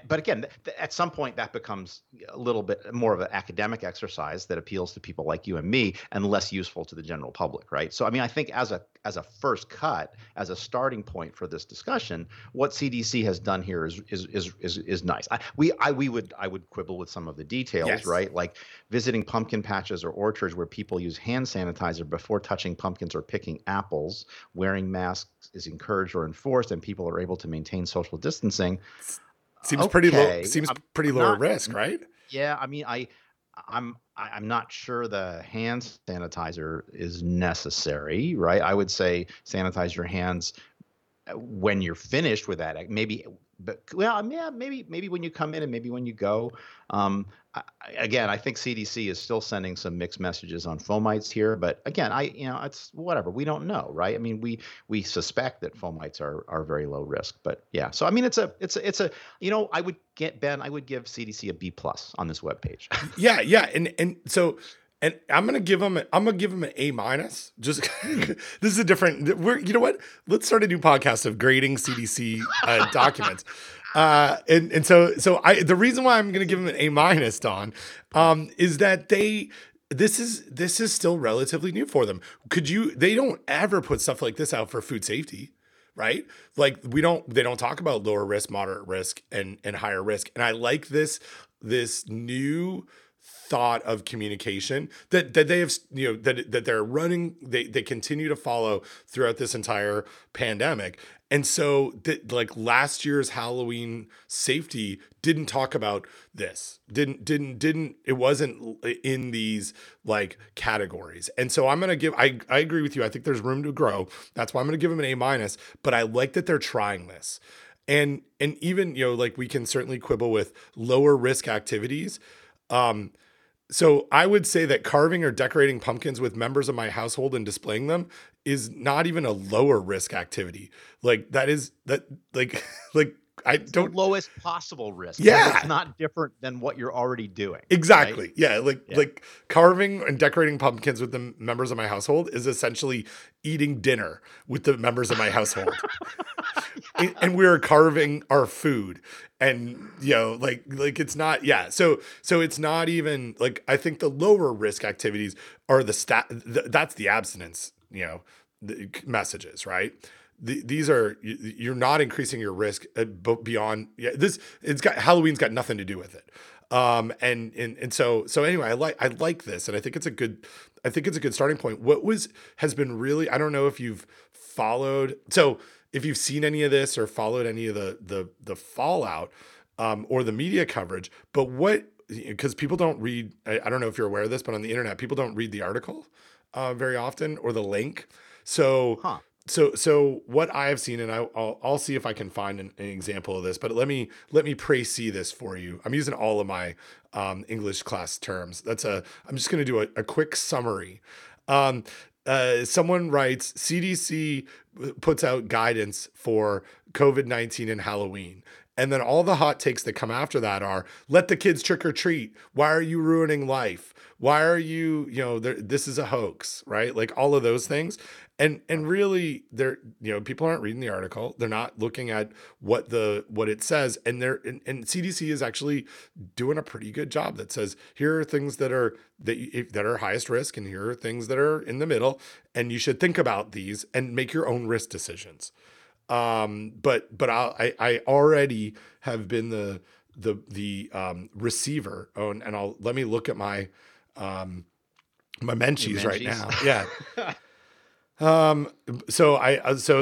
but again, at some point that becomes a little bit more of an academic exercise that appeals to people like you and me and less useful to the general public, right? So, I think as a first cut, as a starting point for this discussion, what CDC has done here is nice. I would quibble with some of the details, yes, right? Like visiting pumpkin patches or orchards where people use hand sanitizer before touching pumpkins or picking apples, wearing masks is encouraged or enforced, and people are able to maintain social distancing. Seems pretty low risk, right? Yeah, I'm not sure the hand sanitizer is necessary, right? I would say sanitize your hands when you're finished with that. Maybe when you come in and maybe when you go. I think CDC is still sending some mixed messages on fomites here, but again, it's whatever. We don't know, right? We suspect that fomites are very low risk, but yeah. So I would give CDC a B+ on this webpage. Yeah, and I'm gonna give them an A-. Just this is a different. You know what? Let's start a new podcast of grading CDC documents. So the reason why I'm gonna give them an A-, Don, is that this is still relatively new for them. They don't ever put stuff like this out for food safety, right? Like they don't talk about lower risk, moderate risk, and higher risk. And I like this new thought of communication that they have, that they're running, they continue to follow throughout this entire pandemic. And so last year's Halloween safety didn't talk about this, it wasn't in these categories. And so I agree with you. I think there's room to grow. That's why I'm going to give them an A-, but I like that they're trying this. And even, we can certainly quibble with lower risk activities. So I would say that carving or decorating pumpkins with members of my household and displaying them is not even a lower risk activity. It's the lowest possible risk. Yeah. It's not different than what you're already doing. Exactly. Right? Yeah. Carving and decorating pumpkins with the members of my household is essentially eating dinner with the members of my household. Yeah. And we're carving our food and, it's not. Yeah. So it's not even I think the lower risk activities are that's the abstinence, the messages, right? These are, you're not increasing your risk beyond Halloween's got nothing to do with it. So anyway, I like this, and I think it's a good starting point. Has been really, I don't know if you've followed. So if you've seen any of this or followed any of the fallout, or the media coverage, but because people don't read, I don't know if you're aware of this, but on the internet, people don't read the article, very often, or the link. So what I have seen, and I'll see if I can find an example of this, but let me précis this for you. I'm using all of my English class terms. I'm just going to do a quick summary. Someone writes, CDC puts out guidance for COVID-19 and Halloween. And then all the hot takes that come after that are, let the kids trick or treat. Why are you ruining life? Why are you, you know, this is a hoax, right? Like all of those things. And really they're, you know, people aren't reading the article. They're not looking at what it says. And and CDC is actually doing a pretty good job that says, here are things that are highest risk. And here are things that are in the middle, and you should think about these and make your own risk decisions. But I already have been the receiver. Oh, and let me look at my, my menchies right now. Yeah. So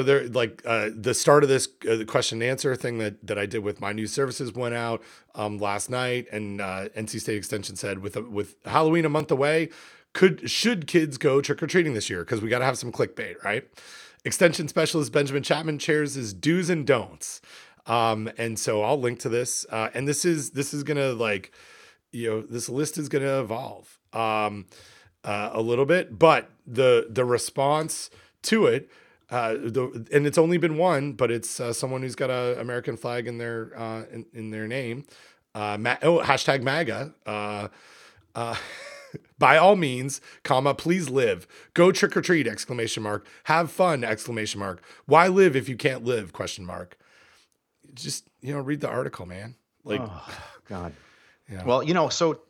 they're like, the start of this question and answer thing that I did with my news services went out, last night, and, NC State Extension said with Halloween a month away, should kids go trick or treating this year? 'Cause we got to have some clickbait, right? Extension specialist Benjamin Chapman chairs his do's and don'ts. And so I'll link to this. And this is going to, like, you know, this list is going to evolve a little bit, but the response to it, and it's only been one, but it's someone who's got a American flag in their, in their name. Hashtag MAGA. By all means, comma, please live. Go trick or treat, exclamation mark. Have fun, exclamation mark. Why live if you can't live, question mark. Just, you know, read the article, man. Like, oh, God. Yeah. Well, you know, so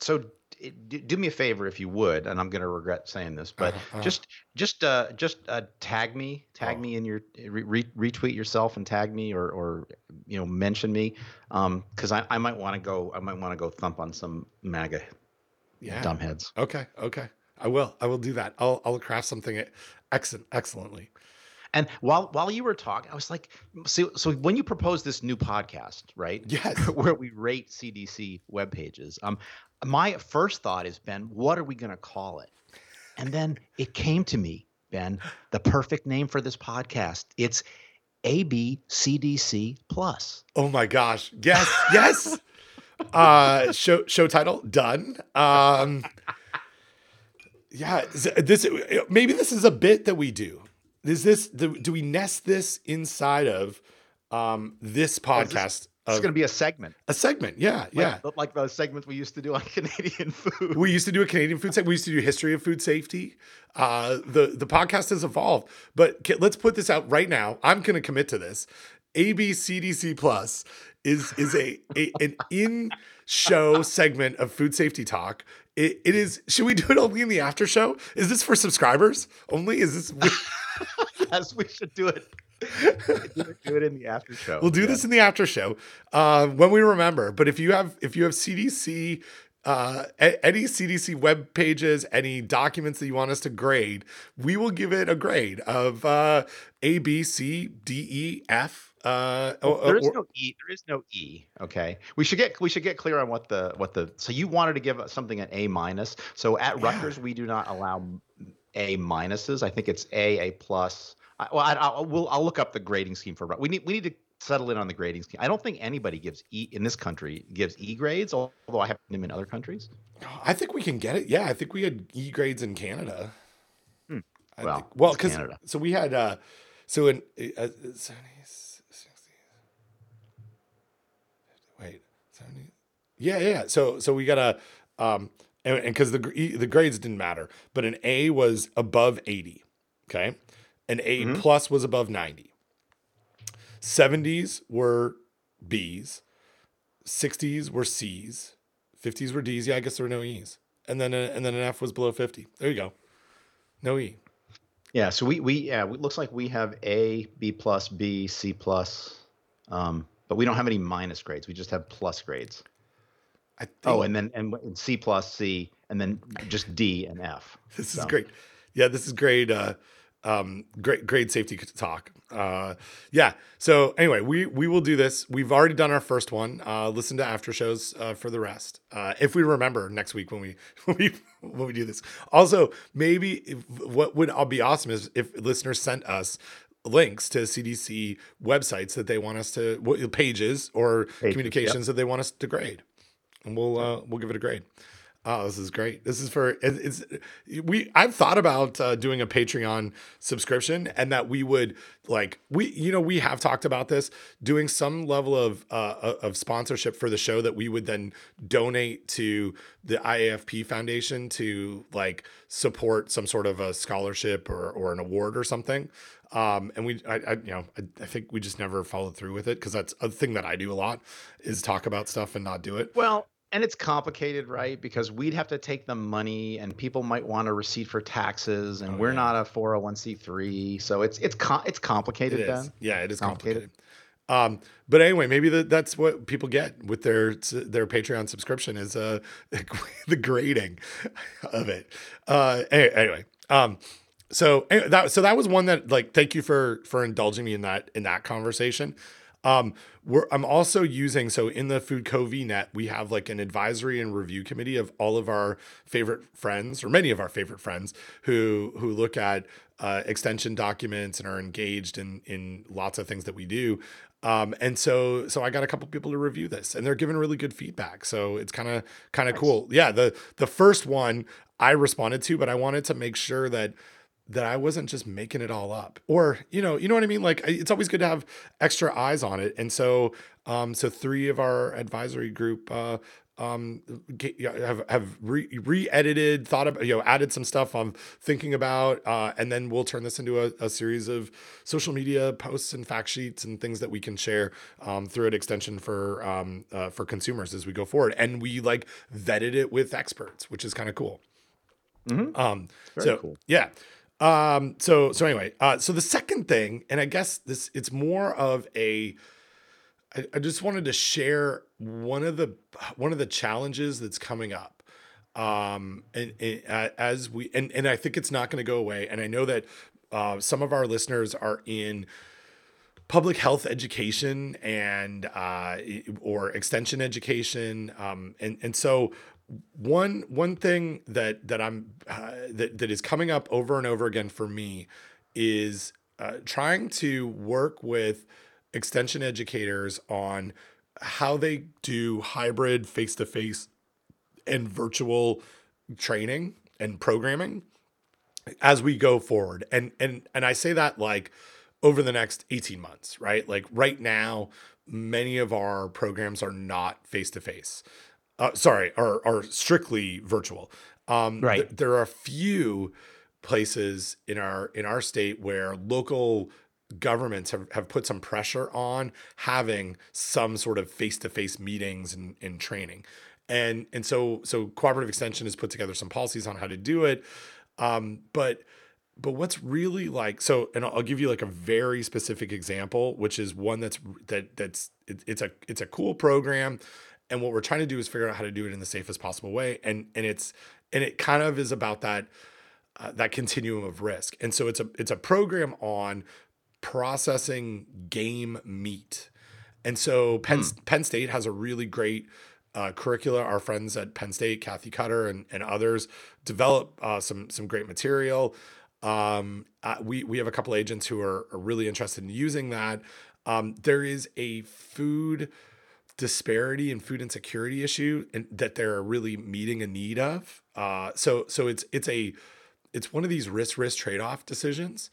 do me a favor if you would, and I'm going to regret saying this, but just tag me in your retweet yourself and tag me or you know, mention me, because I might want to go. I might want to go thump on some MAGA. Yeah. Dumbheads. Okay. I will do that. I'll craft something excellently. And while you were talking, I was like, so when you proposed this new podcast, right? Yes. Where we rate CDC web pages. My first thought is, Ben, what are we going to call it? And then it came to me, Ben, the perfect name for this podcast. It's ABCDC Plus. Oh my gosh. Yes. Show title done. Yeah, this is a bit that we do. Do we nest this inside of this podcast? It's going to be a segment. A segment, yeah. Like the segments we used to do on Canadian food. We used to do a Canadian food segment. We used to do history of food safety. The podcast has evolved, but let's put this out right now. I'm going to commit to this. ABCDC Plus is an in-show segment of food safety talk. It is. Should we do it only in the after show? Is this for subscribers only? Is this? Yes, we should do it. Do it in the after show. We'll do this in the after show when we remember. But if you have CDC, any CDC web pages, any documents that you want us to grade, we will give it a grade of A, B, C, D, E, F. There is no E. Okay. We should get clear on what the, so you wanted to give something an A-. So at Rutgers, we do not allow A-. I think it's A+. I'll look up the grading scheme for Rutgers. We need to settle in on the grading scheme. I don't think anybody gives E in this country gives E grades, although I have them in other countries. I think we can get it. Yeah. I think we had E grades in Canada. We had, Yeah. So we got a, and because the grades didn't matter, but an A was above 80. Okay. An A plus was above 90. 70s were Bs. 60s were Cs. 50s were Ds. Yeah, I guess there were no Es. And then an F was below 50. There you go. No E. Yeah. So it looks like we have A, B+, C+. But we don't have any -. Grades. We just have + grades. I think. Oh, and then C+, and then just D and F. This is great. Yeah, this is great. Grade safety talk. Yeah. So anyway, we will do this. We've already done our first one. Listen to after shows for the rest. If we remember next week when we do this. Also, maybe what would be awesome is if listeners sent us links to CDC websites that they want us to, pages or communications that they want us to grade, and we'll give it a grade. Oh, this is great. This is for I've thought about doing a Patreon subscription, and that we would we have talked about this, doing some level of sponsorship for the show that we would then donate to the IAFP Foundation to support some sort of a scholarship or an award or something. And I think we just never followed through with it, because that's a thing that I do a lot, is talk about stuff and not do it. Well, and it's complicated, right? Because we'd have to take the money, and people might want a receipt for taxes, and we're not a 401c3, so it's complicated. It is complicated. But anyway, maybe that's what people get with their Patreon subscription, is the grading of it. So that was one that, thank you for indulging me in that conversation. I'm also using, so in the Food CoVNet, we have an advisory and review committee of all of our favorite friends, or many of our favorite friends, who look at extension documents and are engaged in lots of things that we do. And so I got a couple people to review this, and they're giving really good feedback. So it's kind of nice. Cool. Yeah. The first one I responded to, but I wanted to make sure that I wasn't just making it all up, or, you know what I mean? It's always good to have extra eyes on it. And so, so three of our advisory group, have re-edited, thought about, added some stuff I'm thinking about, and then we'll turn this into a series of social media posts and fact sheets and things that we can share through an extension for consumers as we go forward. And we vetted it with experts, which is kind of cool. Mm-hmm. Very cool. Yeah. So anyway, so the second thing, and I guess it's more of I just wanted to share one of the challenges that's coming up, and I think it's not going to go away. And I know that some of our listeners are in public health education and or extension education, and so. One thing that I'm that is coming up over and over again for me is trying to work with extension educators on how they do hybrid face-to-face and virtual training and programming as we go forward. And I say that over the next 18 months, right? Right now, many of our programs are not face-to-face. Are strictly virtual. Right. There are a few places in our state where local governments have put some pressure on having some sort of face-to-face meetings and training. And so Cooperative Extension has put together some policies on how to do it. But what's really and I'll give you a very specific example, which is one that's a cool program. And what we're trying to do is figure out how to do it in the safest possible way, and it kind of is about that continuum of risk. And so it's a program on processing game meat, and so Penn State has a really great curricula. Our friends at Penn State, Kathy Cutter and others, develop some great material. We have a couple agents who are really interested in using that. There is a food disparity and food insecurity issue, and that they're really meeting a need of. So it's one of these risk trade-off decisions,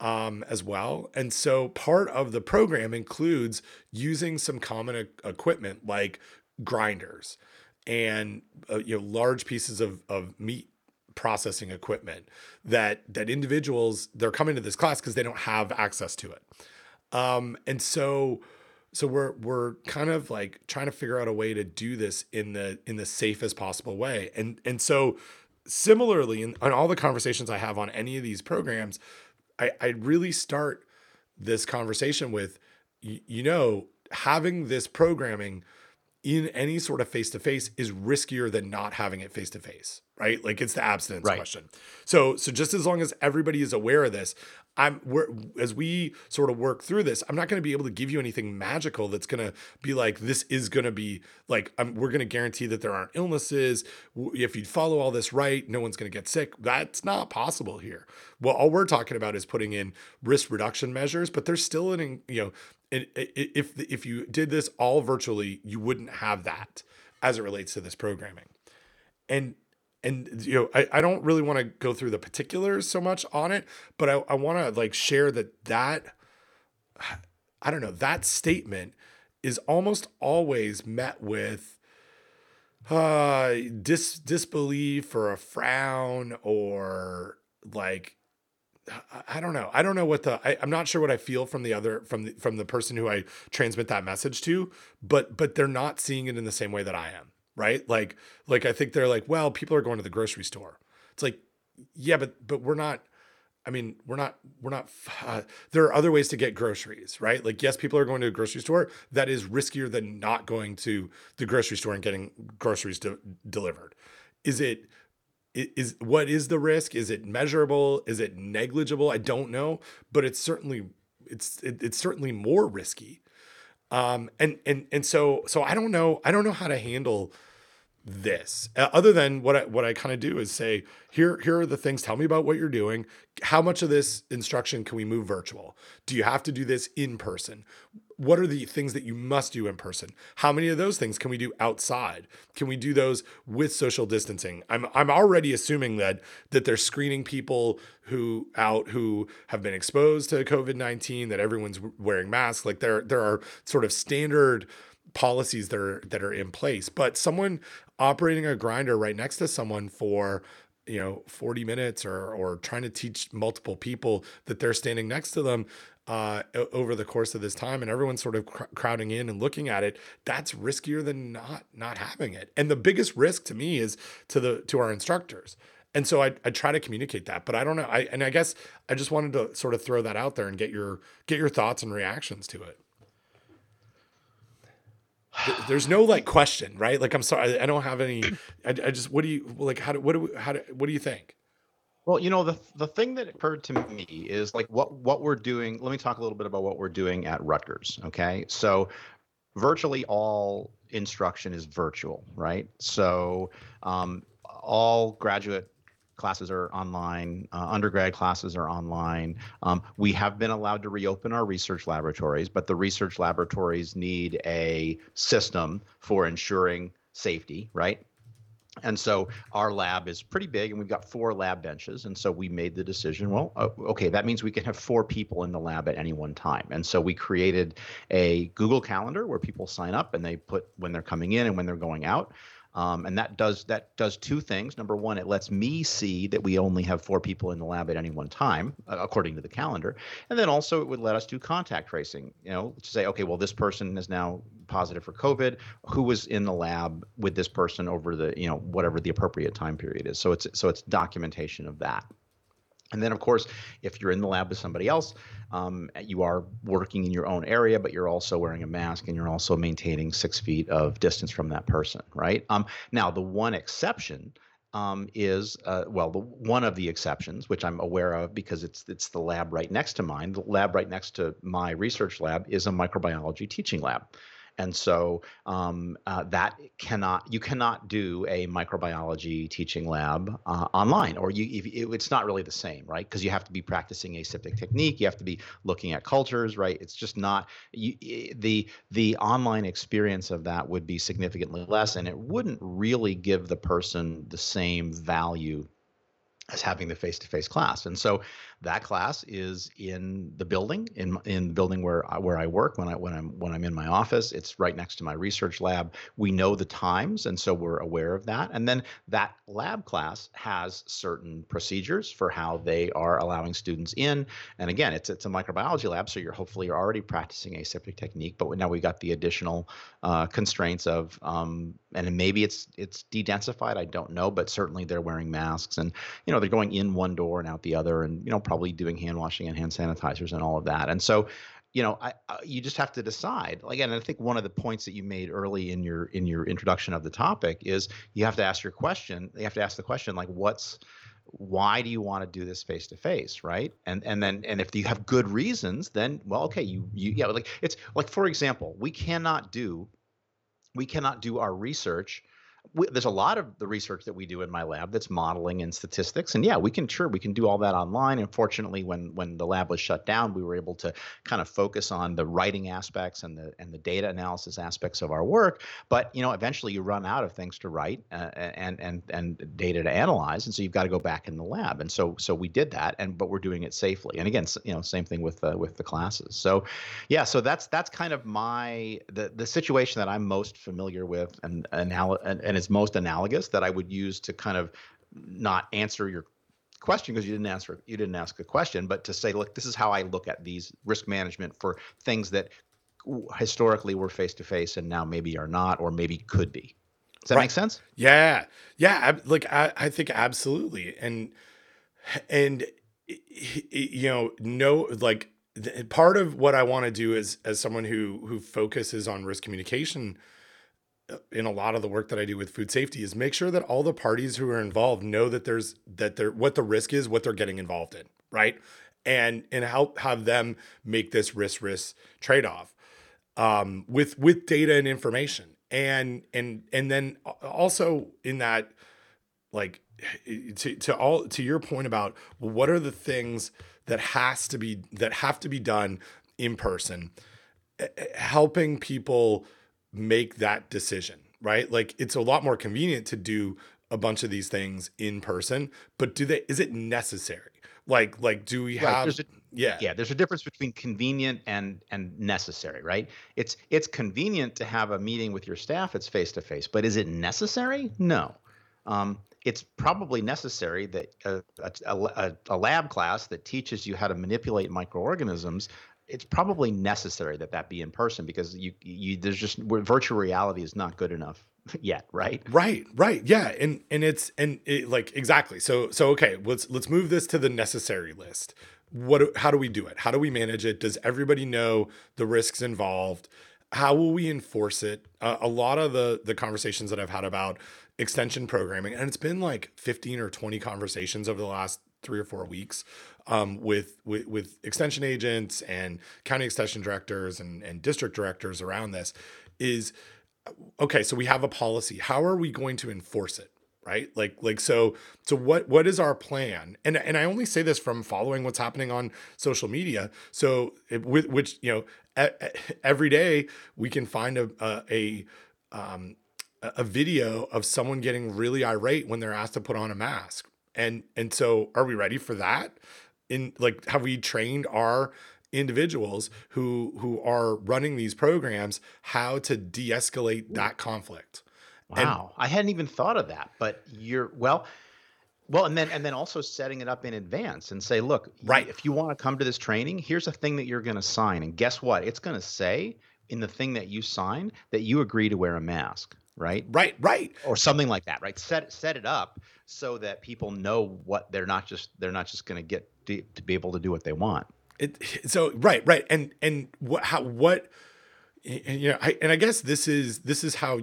as well. And so part of the program includes using some common equipment like grinders and, large pieces of meat processing equipment that individuals, they're coming to this class because they don't have access to it. So we're kind of trying to figure out a way to do this in the safest possible way. And so similarly, in all the conversations I have on any of these programs, I really start this conversation with, having this programming in any sort of face-to-face is riskier than not having it face-to-face, right? It's the abstinence question. So just as long as everybody is aware of this, as we sort of work through this, I'm not going to be able to give you anything magical that's going to be this is going to be we're going to guarantee that there aren't illnesses. If you follow all this right, no one's going to get sick. That's not possible here. Well, all we're talking about is putting in risk reduction measures, but there's still if you did this all virtually, you wouldn't have that as it relates to this programming. And you know, I don't really want to go through the particulars so much on it, but I want to like share that I don't know, that statement is almost always met with disbelief or a frown or like, I don't know. I don't know what I'm not sure what I feel from the person who I transmit that message to, but they're not seeing it in the same way that I am. Right? Like I think they're like, well, people are going to the grocery store. It's like, yeah, but we're not, I mean, we're not, there are other ways to get groceries, right? Like, yes, people are going to a grocery store. That is riskier than not going to the grocery store and getting groceries delivered. What is the risk? Is it measurable? Is it negligible? I don't know, but it's certainly more risky. So I don't know how to handle this other than what I kind of do is say, here are the things. Tell me about what you're doing. How much of this instruction can we move virtual? Do you have to do this in person? What are the things that you must do in person? How many of those things can we do outside? Can we do those with social distancing? I'm already assuming that they're screening people who have been exposed to COVID-19, that everyone's wearing masks. Like there are sort of standard policies that are in place, but someone operating a grinder right next to someone for, you know, 40 minutes or trying to teach multiple people that they're standing next to them over the course of this time, and everyone's sort of crowding in and looking at it, that's riskier than not having it. And the biggest risk to me is to our instructors. And so I try to communicate that, but I don't know. And I guess I just wanted to sort of throw that out there and get your thoughts and reactions to it. There's no like question, right? Like, I'm sorry, I don't have any. I just, what do you like? What do you think? Well, you know, the thing that occurred to me is like what we're doing. Let me talk a little bit about what we're doing at Rutgers. Okay, so virtually all instruction is virtual, right? So all graduate classes are online, undergrad classes are online. We have been allowed to reopen our research laboratories, but the research laboratories need a system for ensuring safety, right? And so our lab is pretty big and we've got 4 lab benches. And so we made the decision, well, okay, that means we can have 4 people in the lab at any one time. And so we created a Google Calendar where people sign up and they put when they're coming in and when they're going out. And that does 2 things. Number one, it lets me see that we only have 4 people in the lab at any one time, according to the calendar. And then also it would let us do contact tracing, you know, to say, okay, well, this person is now positive for COVID. Who was in the lab with this person over the, you know, whatever the appropriate time period is. So it's documentation of that. And then, of course, if you're in the lab with somebody else, you are working in your own area, but you're also wearing a mask and you're also maintaining 6 feet of distance from that person, right? Now, the one exception is, one of the exceptions, which I'm aware of because it's the lab right next to mine. The lab right next to my research lab is a microbiology teaching lab. And so you cannot do a microbiology teaching lab online, or it's not really the same, right? Because you have to be practicing aseptic technique, you have to be looking at cultures, right? It's just not the online experience of that would be significantly less, and it wouldn't really give the person the same value as having the face-to-face class. And so that class is in the building, in the building where I work when I'm in my office. It's right next to my research lab. We know the times, and so we're aware of that. And then that lab class has certain procedures for how they are allowing students in. And again, it's a microbiology lab, so you're hopefully already practicing aseptic technique, but now we've got the additional constraints of and maybe it's de-densified, I don't know, but certainly they're wearing masks and, you know, they're going in one door and out the other and, you know, probably doing hand washing and hand sanitizers and all of that. And so, you know, you just have to decide. Again, I think one of the points that you made early in your introduction of the topic is you have to ask your question. You have to ask the question, like, why do you want to do this face to face, right? And then if you have good reasons, then, well, okay, for example, we cannot do our research. there's a lot of the research that we do in my lab that's modeling and statistics. And yeah, we can do all that online. Unfortunately, when the lab was shut down, we were able to kind of focus on the writing aspects and the data analysis aspects of our work. But, you know, eventually you run out of things to write and data to analyze. And so you've got to go back in the lab. And so we did that, but we're doing it safely. And again, you know, same thing with the classes. So yeah, so that's kind of the situation that I'm most familiar with and it's most analogous that I would use to kind of not answer your question because you didn't ask a question, but to say, look, this is how I look at these risk management for things that historically were face-to-face and now maybe are not, or maybe could be. Does that make sense? Yeah. Yeah. Like, I think absolutely. And you know, part of what I want to do is as someone who focuses on risk communication in a lot of the work that I do with food safety is make sure that all the parties who are involved know that what the risk is, what they're getting involved in. Right. And have them make this risk trade-off with data and information. And then also in that, like to your point about what are the things that have to be done in person, helping people make that decision, right? Like it's a lot more convenient to do a bunch of these things in person, but is it necessary? Like do we have, there's a difference between convenient and necessary, right? It's convenient to have a meeting with your staff. It's face-to-face, but is it necessary? No. It's probably necessary that a lab class that teaches you how to manipulate microorganisms, it's probably necessary that be in person because virtual reality is not good enough yet, right? Right. Yeah. And exactly. So, okay, let's move this to the necessary list. How do we do it? How do we manage it? Does everybody know the risks involved? How will we enforce it? A lot of the conversations that I've had about extension programming, and it's been like 15 or 20 conversations over the last 3 or 4 weeks with extension agents and county extension directors and district directors around this is, okay, so we have a policy. How are we going to enforce it? Right? Like, so what is our plan? And I only say this from following what's happening on social media. So which, you know, every day we can find a video of someone getting really irate when they're asked to put on a mask. And so are we ready for that? Have we trained our individuals who are running these programs, how to de-escalate that conflict? Wow. I hadn't even thought of that, but and then also setting it up in advance and say, look, right, if you want to come to this training, here's a thing that you're going to sign. And guess what? It's going to say in the thing that you sign that you agree to wear a mask, right? Right. Or something like that, right? Set it up so that people know what they're not just going to get to be able to do what they want. Right. And I guess this is how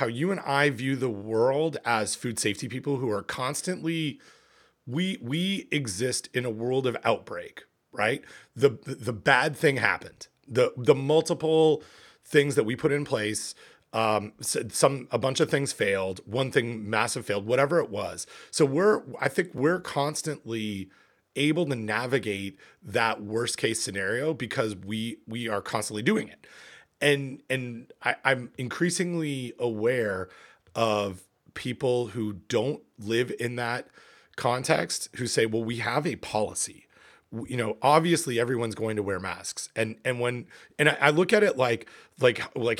you and I view the world as food safety people who are constantly, we exist in a world of outbreak, right? The bad thing happened. The multiple things that we put in place, a bunch of things failed, one thing massive failed, whatever it was. So I think we're constantly able to navigate that worst case scenario because we are constantly doing it. And I'm increasingly aware of people who don't live in that context who say, well, we have a policy. You know, obviously everyone's going to wear masks. And I look at it like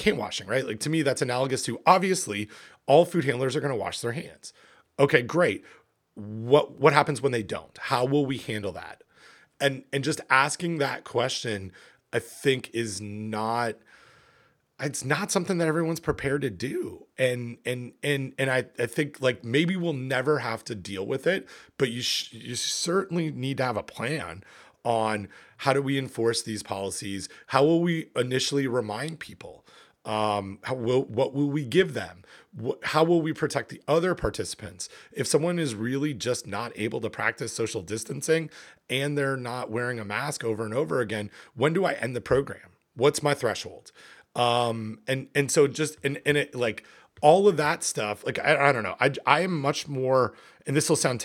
hand washing, right? Like to me, that's analogous to obviously all food handlers are going to wash their hands. Okay, great. What happens when they don't? How will we handle that? And just asking that question, I think it's not something that everyone's prepared to do. And I think like maybe we'll never have to deal with it, but you certainly need to have a plan on how do we enforce these policies? How will we initially remind people? What will we give them? How will we protect the other participants? If someone is really just not able to practice social distancing and they're not wearing a mask over and over again, when do I end the program? What's my threshold? And so just, and it like all of that stuff. Like, I don't know. I am much more, and this will sound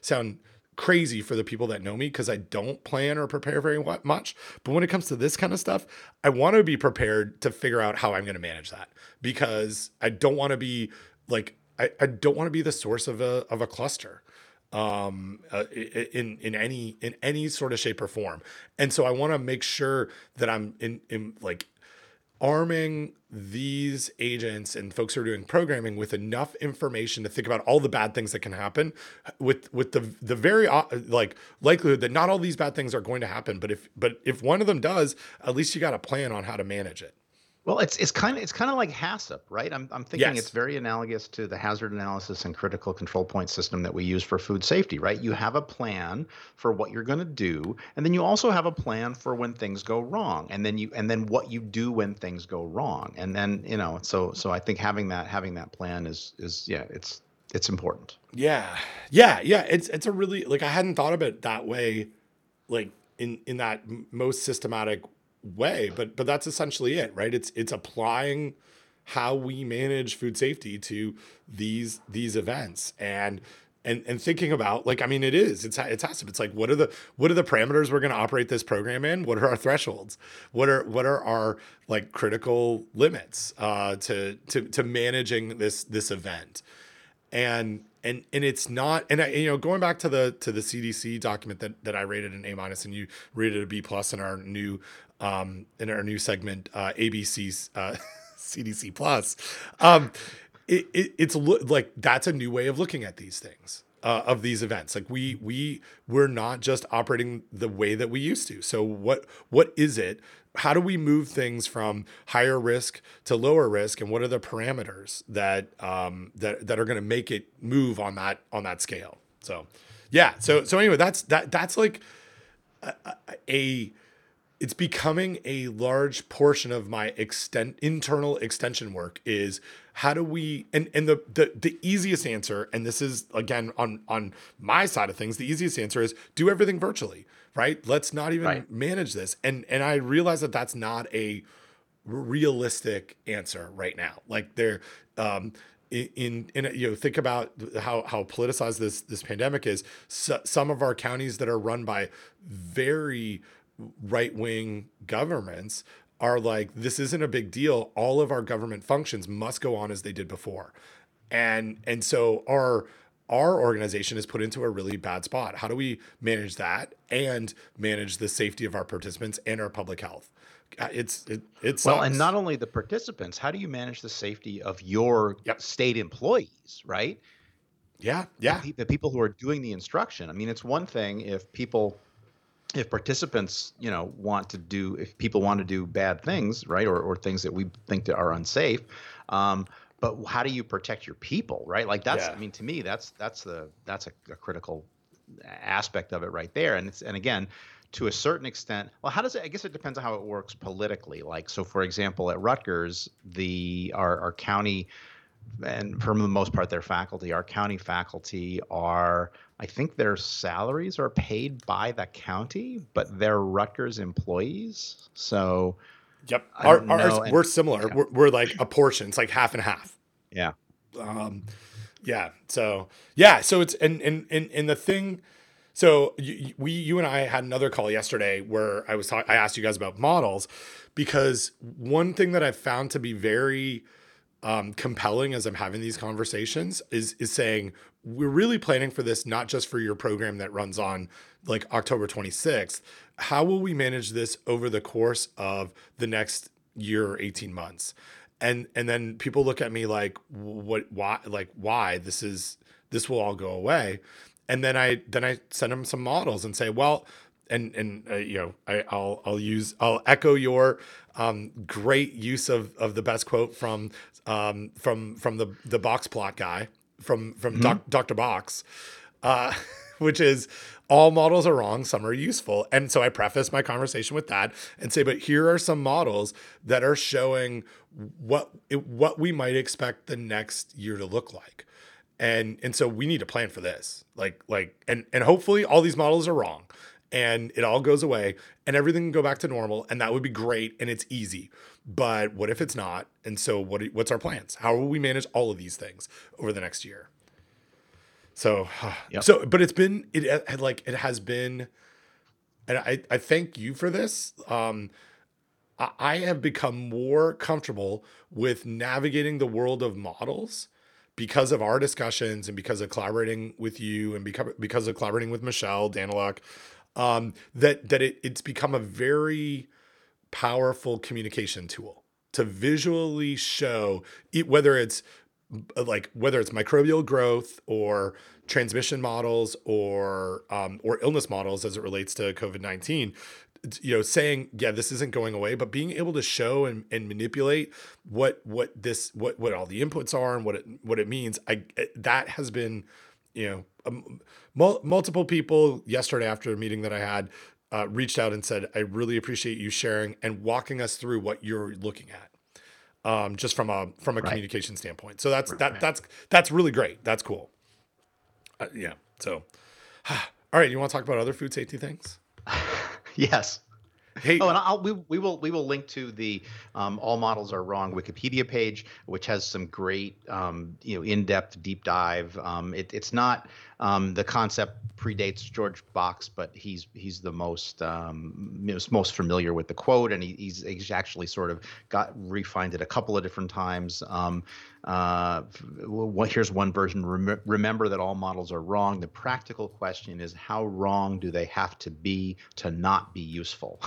sound crazy for the people that know me because I don't plan or prepare very much. But when it comes to this kind of stuff, I want to be prepared to figure out how I'm going to manage that, because I don't want to be like, I don't want to be the source of a cluster in any sort of shape or form. And so I want to make sure that I'm in like arming these agents and folks who are doing programming with enough information to think about all the bad things that can happen, with the very like likelihood that not all these bad things are going to happen. But if one of them does, at least you got a plan on how to manage it. Well, it's kind of like HACCP, right? I'm thinking yes. It's very analogous to the hazard analysis and critical control point system that we use for food safety, right? You have a plan for what you're going to do, and then you also have a plan for when things go wrong, and then what you do when things go wrong, and then so I think having that plan is it's important. Yeah. It's a really, like, I hadn't thought of it that way, like in that most systematic way, but that's essentially it, right? It's applying how we manage food safety to these events and thinking about, like, I mean, it's HACCP. It's like, what are the parameters we're going to operate this program in? What are our thresholds? What are our, like, critical limits to managing this event? And it's not, and going back to the CDC document that I rated an A- and you rated a B+ in our new segment, ABC's CDC Plus. It's like, that's a new way of looking at these things, of these events. Like, we're not just operating the way that we used to. So what is it? How do we move things from higher risk to lower risk? And what are the parameters that are going to make it move on that scale? So, yeah. So anyway, that's like it's becoming a large portion of my internal extension work is, how do we, and the easiest answer, and this is again on my side of things, the easiest answer is do everything virtually, right? Let's not even manage this. And I realize that that's not a realistic answer right now. Like, there, think about how politicized this pandemic is. So, some of our counties that are run by very right-wing governments are like, this isn't a big deal. All of our government functions must go on as they did before. And so our organization is put into a really bad spot. How do we manage that and manage the safety of our participants and our public health? It's well, and not only the participants, how do you manage the safety of your state employees, right? Yeah. The people who are doing the instruction. I mean, it's one thing if participants, if people want to do bad things, right, or things that we think that are unsafe, but how do you protect your people, right? Like, that's, I mean, to me, that's a critical aspect of it right there. And it's, and again, to a certain extent, well, how does it? I guess it depends on how it works politically. Like, so, for example, at Rutgers, our county, and for the most part, our county faculty are, I think their salaries are paid by the county, but they're Rutgers employees. So, yep, ours, we're similar. Yeah. We're like a portion. It's like half and half. Yeah. So it's and the thing. So you and I had another call yesterday where I asked you guys about models, because one thing that I've found to be very compelling as I'm having these conversations is saying, we're really planning for this, not just for your program that runs on like October 26th. How will we manage this over the course of the next year or 18 months? And then people look at me like, why this will all go away. And then I send them some models and say, well, I'll echo your great use of the best quote from the box plot guy from mm-hmm. Dr. Box, which is, all models are wrong, some are useful. And so I preface my conversation with that and say, but here are some models that are showing what we might expect the next year to look like. And so we need to plan for this, like, and hopefully all these models are wrong. and it all goes away and everything can go back to normal, and that would be great and it's easy. But what if it's not? And so what's our plans? How will we manage all of these things over the next year? So, yep. But it has been, and I thank you for this. I have become more comfortable with navigating the world of models because of our discussions and because of collaborating with you and because of collaborating with Michelle Daniluk, that it's become a very powerful communication tool to visually show it, whether it's microbial growth or transmission models or illness models as it relates to COVID-19. You know, saying, yeah, this isn't going away, but being able to show and manipulate what all the inputs are and what it means. That has been, multiple people yesterday after a meeting that I had reached out and said, I really appreciate you sharing and walking us through what you're looking at, just from a right. communication standpoint. So that's really great. That's cool. Yeah. So, all right. You want to talk about other food safety things? Yes. Hey. Oh, and we will link to the All Models Are Wrong Wikipedia page, which has some great, in-depth deep dive. It's not the concept predates George Box, but he's the most familiar with the quote, and he's actually sort of got refined it a couple of different times. Here's one version. Remember that all models are wrong. The practical question is, how wrong do they have to be to not be useful?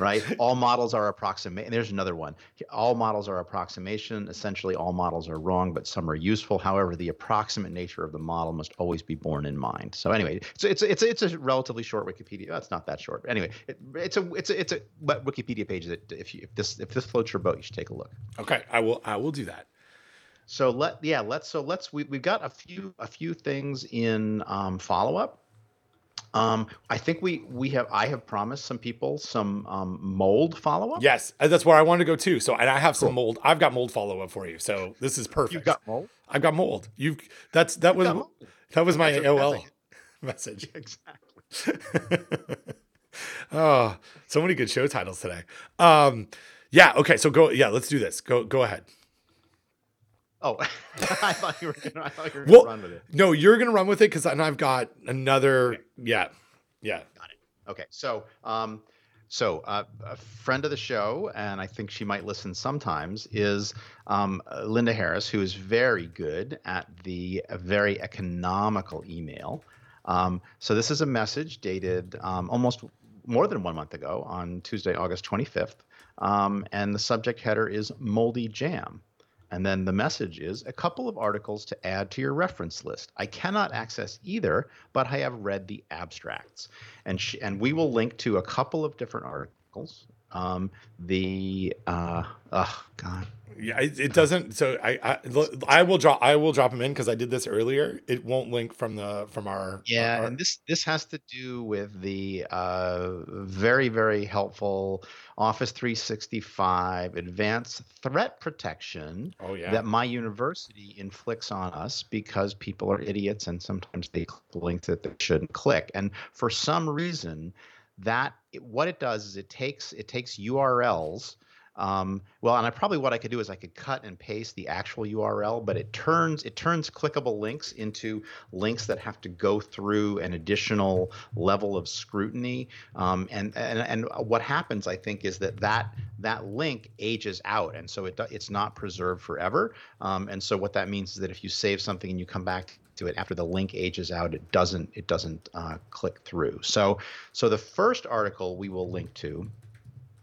Right? All models are approximation. There's another one. All models are approximation. Essentially, all models are wrong, but some are useful. However, the approximate nature of the model must always be borne in mind. So anyway, so it's a relatively short Wikipedia. That's not that short. But anyway, it's a Wikipedia page that if this floats your boat, you should take a look. Okay, I will do that. So we've got a few things in follow up. I think I have promised some people some mold follow-up. Yes, that's where I wanted to go too. So, and I have some mold. I've got mold follow-up for you. So this is perfect. You've got mold? I've got mold. That was my AOL message. Exactly. Oh, so many good show titles today. Yeah. Okay. So go. Yeah. Let's do this. Go ahead. Oh, I thought you were going to run with it. No, you're going to run with it because I've got another. Okay. Yeah. Got it. Okay. So, a friend of the show, and I think she might listen sometimes, is Linda Harris, who is very good at the very economical email. So this is a message dated almost more than 1 month ago on Tuesday, August 25th. And the subject header is moldy jam. And then the message is a couple of articles to add to your reference list. I cannot access either, but I have read the abstracts. And we will link to a couple of different articles. It doesn't. So I will drop them in because I did this earlier. It won't link from our. Yeah, and this has to do with the very, very helpful Office 365 advanced threat protection. Oh, yeah. That my university inflicts on us because people are idiots and sometimes they click links that they shouldn't click, and for some reason. That what it does is it takes URLs. And what I could do is I could cut and paste the actual URL, but it turns clickable links into links that have to go through an additional level of scrutiny. And what happens, I think, is that link ages out, and so it's not preserved forever. And so what that means is that if you save something and you come back to it after the link ages out, it doesn't click through. So the first article we will link to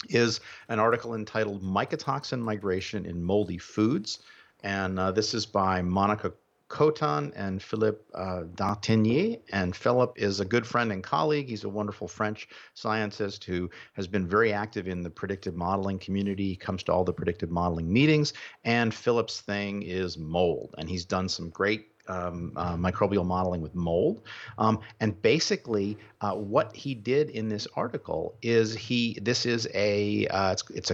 is an article entitled Mycotoxin Migration in Moldy Foods, and this is by Monica Coton and Philippe D'Artigny. And Philippe is a good friend and colleague. He's a wonderful French scientist who has been very active in the predictive modeling community. He comes to all the predictive modeling meetings, and Philippe's thing is mold, and he's done some great microbial modeling with mold. And basically, what he did in this article is it's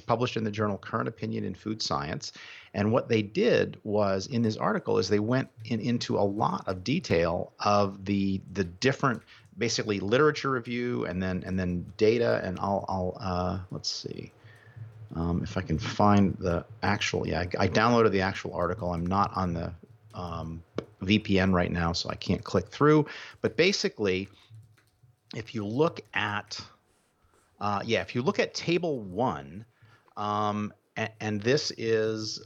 published in the journal Current Opinion in Food Science. And what they did was, in this article, is they went into a lot of detail of the different, basically literature review and then data, and I'll let's see. If I can find the actual, I downloaded the actual article. I'm not on the VPN right now, so I can't click through. But basically, if you look at, table one, and this is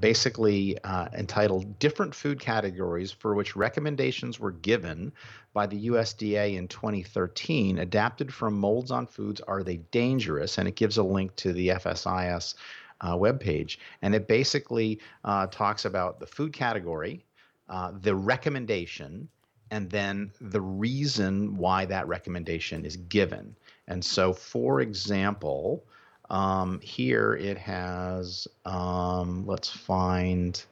basically entitled Different Food Categories for Which Recommendations Were Given by the USDA in 2013, adapted from molds on foods, are they dangerous? And it gives a link to the FSIS webpage. And it basically talks about the food category, the recommendation, and then the reason why that recommendation is given. And so, for example, here it has, let's find,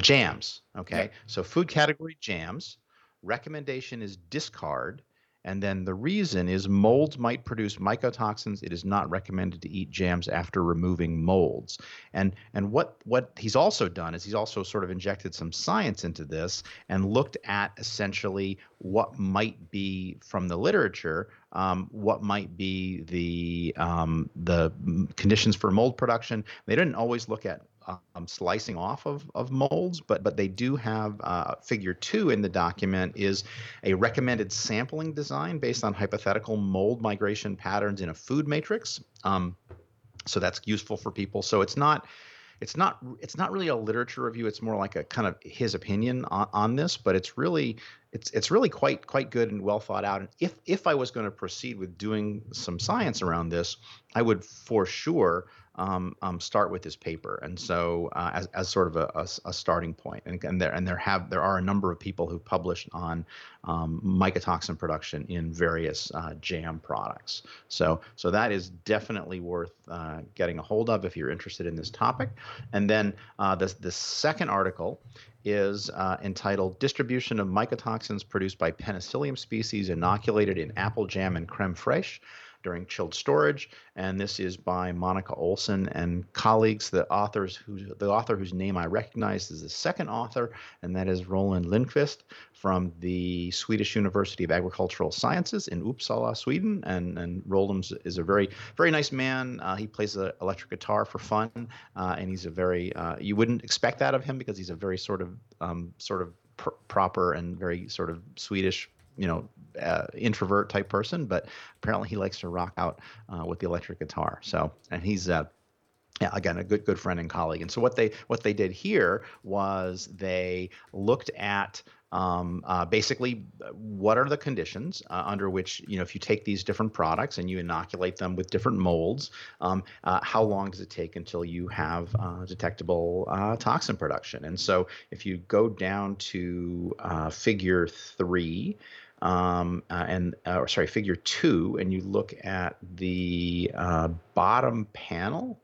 jams. Okay. Yep. So food category jams, recommendation is discard. And then the reason is molds might produce mycotoxins. It is not recommended to eat jams after removing molds. And what he's also done is he's also sort of injected some science into this and looked at essentially what might be from the literature, what might be the conditions for mold production. They didn't always look at slicing off of molds, but they do have figure 2 in the document is a recommended sampling design based on hypothetical mold migration patterns in a food matrix. So that's useful for people. So it's not really a literature review. It's more like a kind of his opinion on this, but it's really quite good and well thought out. And if I was going to proceed with doing some science around this, I would for sure start with this paper. And so as sort of a starting point. And there are a number of people who published on mycotoxin production in various jam products. So that is definitely worth getting a hold of if you're interested in this topic. And then the second article is entitled Distribution of Mycotoxins Produced by Penicillium Species Inoculated in Apple Jam and Creme Fraiche During Chilled Storage, and this is by Monica Olson and colleagues. The author whose name I recognize is the second author, and that is Roland Lindqvist from the Swedish University of Agricultural Sciences in Uppsala, Sweden. And Roland is a very, very nice man. He plays the electric guitar for fun, and he's a very, you wouldn't expect that of him because he's a very proper and very sort of Swedish, introvert type person, but apparently he likes to rock out with the electric guitar. So, and he's again, a good friend and colleague. And so what they did here was they looked at basically what are the conditions under which, if you take these different products and you inoculate them with different molds, how long does it take until you have detectable toxin production? And so if you go down to figure 3, figure 2, and you look at the bottom panel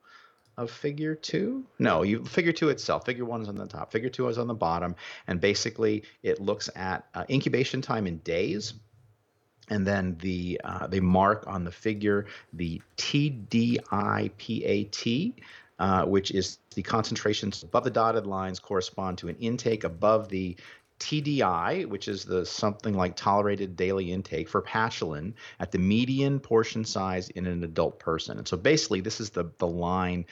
of figure 2? No, figure 2 itself. Figure 1 is on the top. Figure 2 is on the bottom. And basically, it looks at incubation time in days. And then they mark on the figure the TDIPAT, which is the concentrations above the dotted lines correspond to an intake above the TDI, which is the something like tolerated daily intake for Pachylin at the median portion size in an adult person. And so basically this is the line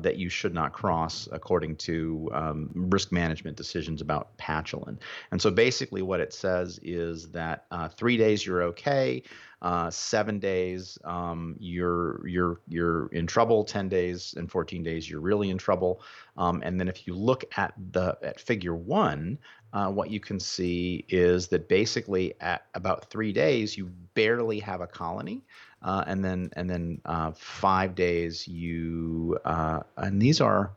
that you should not cross according to risk management decisions about Pachylin. And so basically what it says is that 3 days you're okay, 7 days you're in trouble, 10 days and 14 days you're really in trouble. And then if you look at figure 1, what you can see is that basically at about 3 days you barely have a colony. And then 5 days you and these are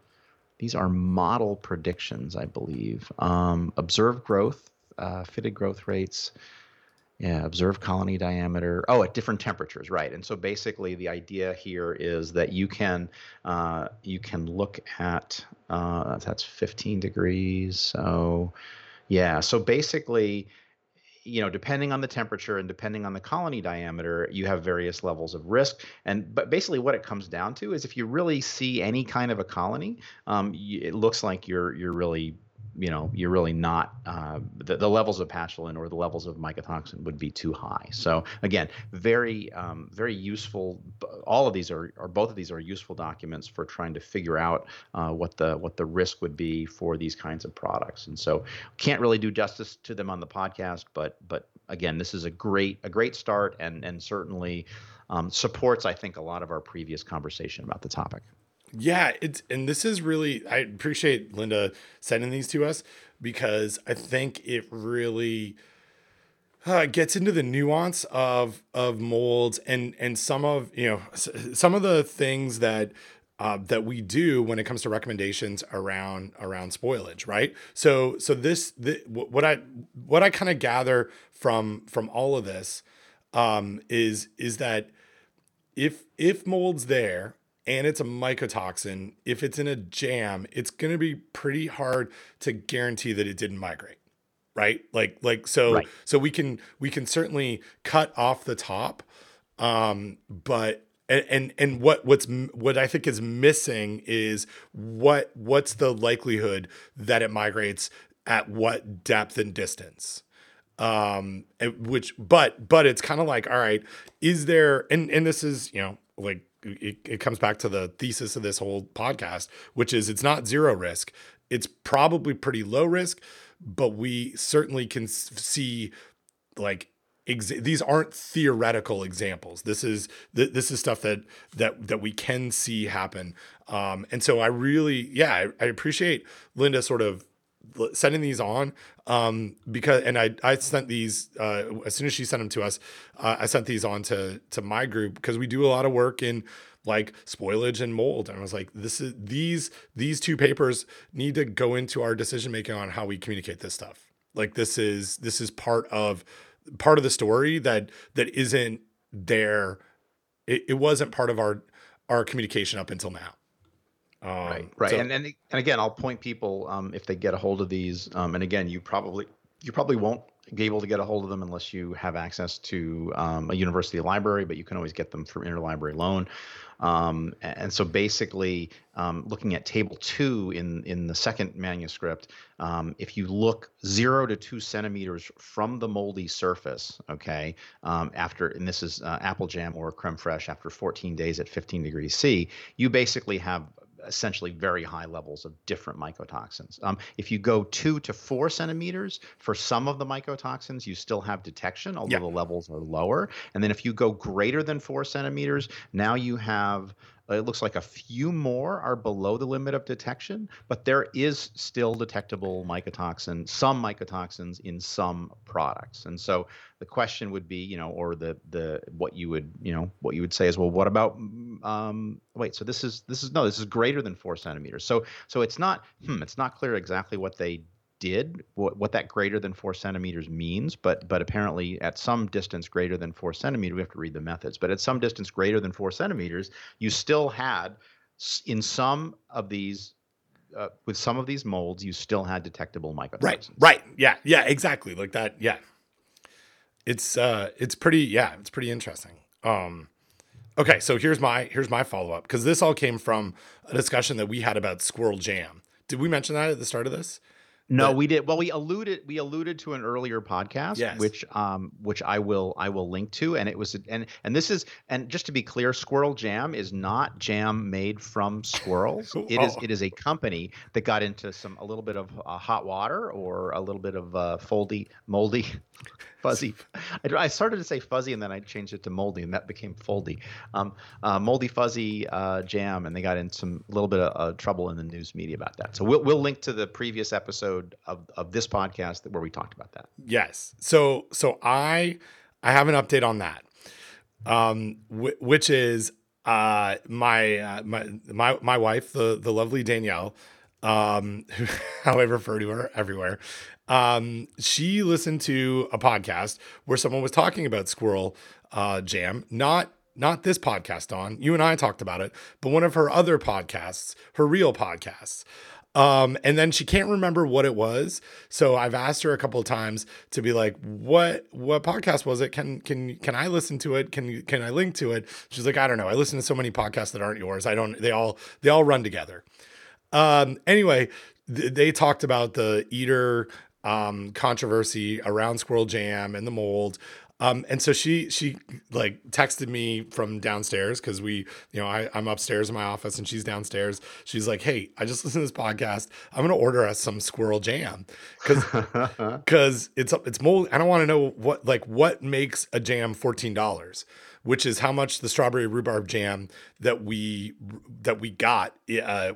model predictions, I believe. Observed growth, fitted growth rates, Observed colony diameter. Oh, at different temperatures, right? And so basically, the idea here is that you can look at that's 15 degrees. So yeah, so basically, depending on the temperature and depending on the colony diameter, you have various levels of risk. But basically what it comes down to is if you really see any kind of a colony, it looks like you're really, you're really not, the levels of pathogen or the levels of mycotoxin would be too high. So again, very useful. All of these are both of these are useful documents for trying to figure out what the risk would be for these kinds of products. And so can't really do justice to them on the podcast, but again, this is a great start and certainly supports, I think, a lot of our previous conversation about the topic. Yeah, this is really, I appreciate Linda sending these to us because I think it really gets into the nuance of molds and some of the things that we do when it comes to recommendations around spoilage, right? So what I kind of gather from all of this is that if mold's there, and it's a mycotoxin, if it's in a jam, it's going to be pretty hard to guarantee that it didn't migrate, right? Right. So we can certainly cut off the top, but and what I think is missing is what's the likelihood that it migrates at what depth and distance. But it's kind of like, all right, is there, and this is, it comes back to the thesis of this whole podcast, which is it's not zero risk. It's probably pretty low risk, but we certainly can see these aren't theoretical examples. This is stuff that we can see happen. And so I really, I appreciate Linda sort of sending these on, because, and I sent these, as soon as she sent them to us, I sent these on to my group because we do a lot of work in spoilage and mold. And I was like, these two papers need to go into our decision-making on how we communicate this stuff. This is part of the story that isn't there. It wasn't part of our communication up until now. Right. So. And again, I'll point people if they get a hold of these. And again, you probably won't be able to get a hold of them unless you have access to a university library, but you can always get them through interlibrary loan. And so basically, looking at table 2 in the second manuscript, if you look 0 to 2 centimeters from the moldy surface, okay, after, and this is apple jam or creme fraiche after 14 days at 15 degrees C, you basically have essentially very high levels of different mycotoxins. If you go 2 to 4 centimeters for some of the mycotoxins, you still have detection, although the levels are lower. And then if you go greater than 4 centimeters, now you have, it looks like a few more are below the limit of detection, but there is still detectable mycotoxin, some mycotoxins in some products. And so the question would be, or the what you would say is, well, what about? So this is greater than 4 centimeters. So it's not clear exactly what they did, what that greater than 4 centimeters means, but apparently at some distance greater than 4 centimeters, we have to read the methods, but at some distance greater than 4 centimeters, you still had, in some of these, with some of these molds, you still had detectable mycotoxins. Right. Yeah, exactly. Like that. Yeah. It's pretty interesting. Okay. So here's my follow-up, because this all came from a discussion that we had about Squirrel Jam. Did we mention that at the start of this? No, we did. Well, we alluded to an earlier podcast, yes, which I will link to, and it was and just to be clear, Squirrel Jam is not jam made from squirrels. It is a company that got into a little bit of hot water or a little bit of moldy, fuzzy. I started to say fuzzy and then I changed it to moldy and that became foldy. Moldy fuzzy jam, and they got in a little bit of trouble in the news media about that. So we'll link to the previous episode of this podcast where we talked about that. Yes. So I have an update on that, which is my wife, the lovely Danielle, how I refer to her everywhere, she listened to a podcast where someone was talking about Squirrel Jam, not this podcast, Don. You and I talked about it, but one of her other podcasts, her real podcasts. And then she can't remember what it was. So I've asked her a couple of times to be like, what podcast was it? Can I listen to it? Can I link to it? She's like, I don't know. I listen to so many podcasts that aren't yours. They all run together. Anyway, they talked about the Eater, controversy around Squirrel Jam and the mold. And so she like texted me from downstairs, cause I'm upstairs in my office and she's downstairs. She's like, hey, I just listened to this podcast. I'm going to order us some Squirrel Jam cause it's mold. I don't want to know what makes a jam $14, which is how much the strawberry rhubarb jam that we got,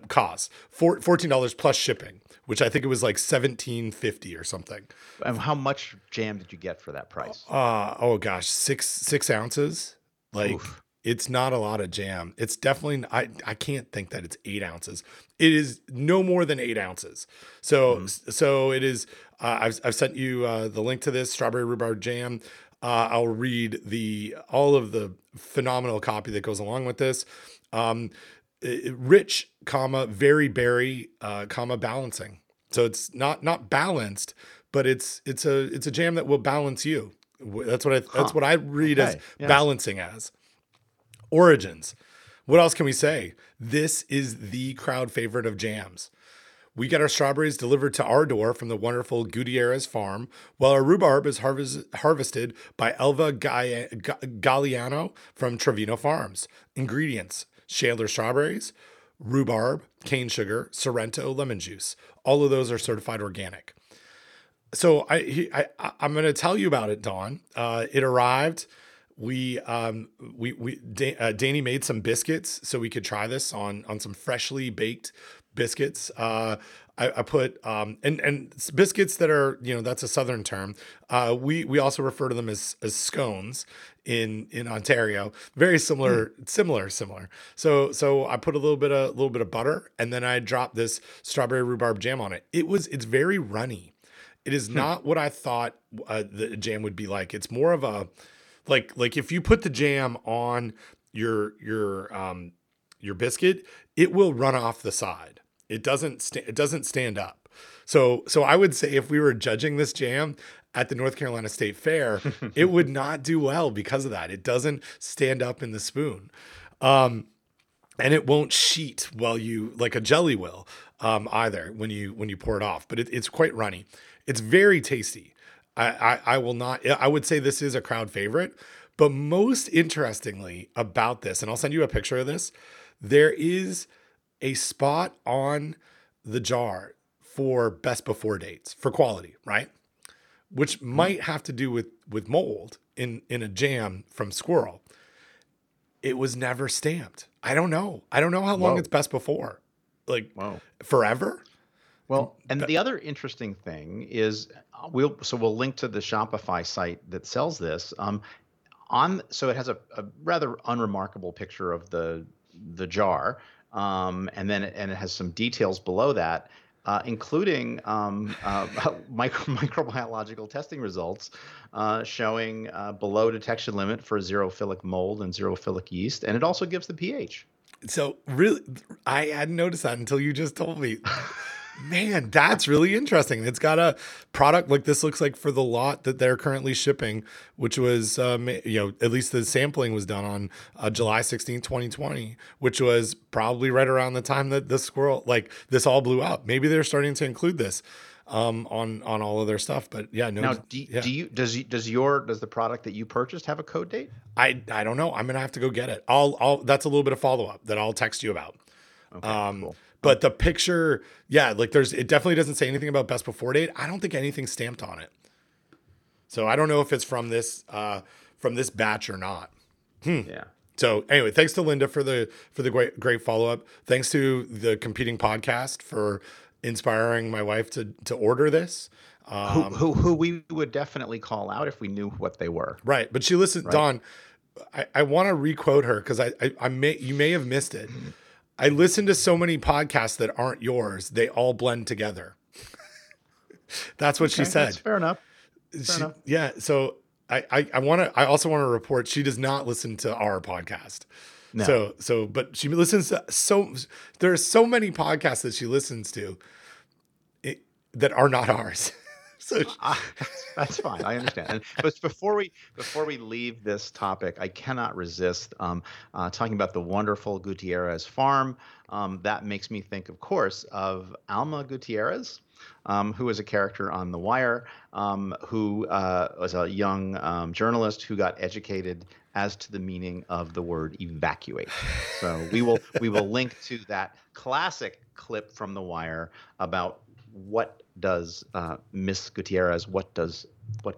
cost $14 plus shipping, which I think it was like $17.50 or something. And how much jam did you get for that price? Oh gosh, six ounces. Like, oof. It's not a lot of jam. It's definitely, I can't think that it's 8 ounces. It is no more than 8 ounces. So, So it is, I've sent you the link to this strawberry rhubarb jam. I'll read all of the phenomenal copy that goes along with this. Rich, very berry, balancing. So it's not balanced, but it's a jam that will balance you. That's what I read as balancing as. Origins. What else can we say? This is the crowd favorite of jams. We get our strawberries delivered to our door from the wonderful Gutierrez Farm, while our rhubarb is harvested by Elva Galliano from Trevino Farms. Ingredients: Shaler strawberries, rhubarb, cane sugar, Sorrento lemon juice. All of those are certified organic. So I'm going to tell you about it, Dawn. It arrived. Danny made some biscuits so we could try this on some freshly baked biscuits. I put and biscuits that are, that's a Southern term. We also refer to them as scones in Ontario. Very similar. So I put a little bit of butter, and then I dropped this strawberry rhubarb jam on it. It's very runny. It is not what I thought the jam would be like. It's more of a like if you put the jam on your biscuit, it will run off the side. It doesn't stand up. So I would say if we were judging this jam at the North Carolina State Fair, it would not do well because of that. It doesn't stand up in the spoon. And it won't sheet while you, like a jelly will, either when you pour it off, but it's quite runny. It's very tasty. I would say this is a crowd favorite, but most interestingly about this, and I'll send you a picture of this, there is a spot on the jar for best before dates for quality, right? Which might have to do with mold in a jam from Squirrel. It was never stamped. I don't know how long it's best before. Like, forever? Well, and the other interesting thing is we'll link to the Shopify site that sells this. So it has a rather unremarkable picture of the jar, and it has some details below that, including microbiological testing results showing below detection limit for xerophilic mold and xerophilic yeast, and it also gives the pH. So really, I hadn't noticed that until you just told me. Man, that's really interesting. It's got a product like this looks like for the lot that they're currently shipping, which was, at least the sampling was done on July 16, 2020, which was probably right around the time that this all blew up. Maybe they're starting to include this on all of their stuff, but yeah. No. Now, does the product that you purchased have a code date? I don't know. I'm going to have to go get it. That's a little bit of follow-up that I'll text you about. Okay, cool. But the picture, it definitely doesn't say anything about best before date. I don't think anything's stamped on it, so I don't know if it's from this batch or not. Yeah. So anyway, thanks to Linda for the great follow up. Thanks to the competing podcast for inspiring my wife to order this. Who we would definitely call out if we knew what they were. Right, but she listened. Right. Dawn, I want to requote her because I may have missed it. I listen to so many podcasts that aren't yours. They all blend together. That's what she said. Fair enough. Fair enough. Yeah. So I also want to report she does not listen to our podcast. No. So, but she listens to there are so many podcasts that she listens to that are not ours. So that's fine. I understand. But before we leave this topic, I cannot resist talking about the wonderful Gutierrez Farm. That makes me think, of course, of Alma Gutierrez, who was a character on The Wire, who was a young journalist who got educated as to the meaning of the word evacuate. So we will link to that classic clip from The Wire about what does Miss Gutierrez, what do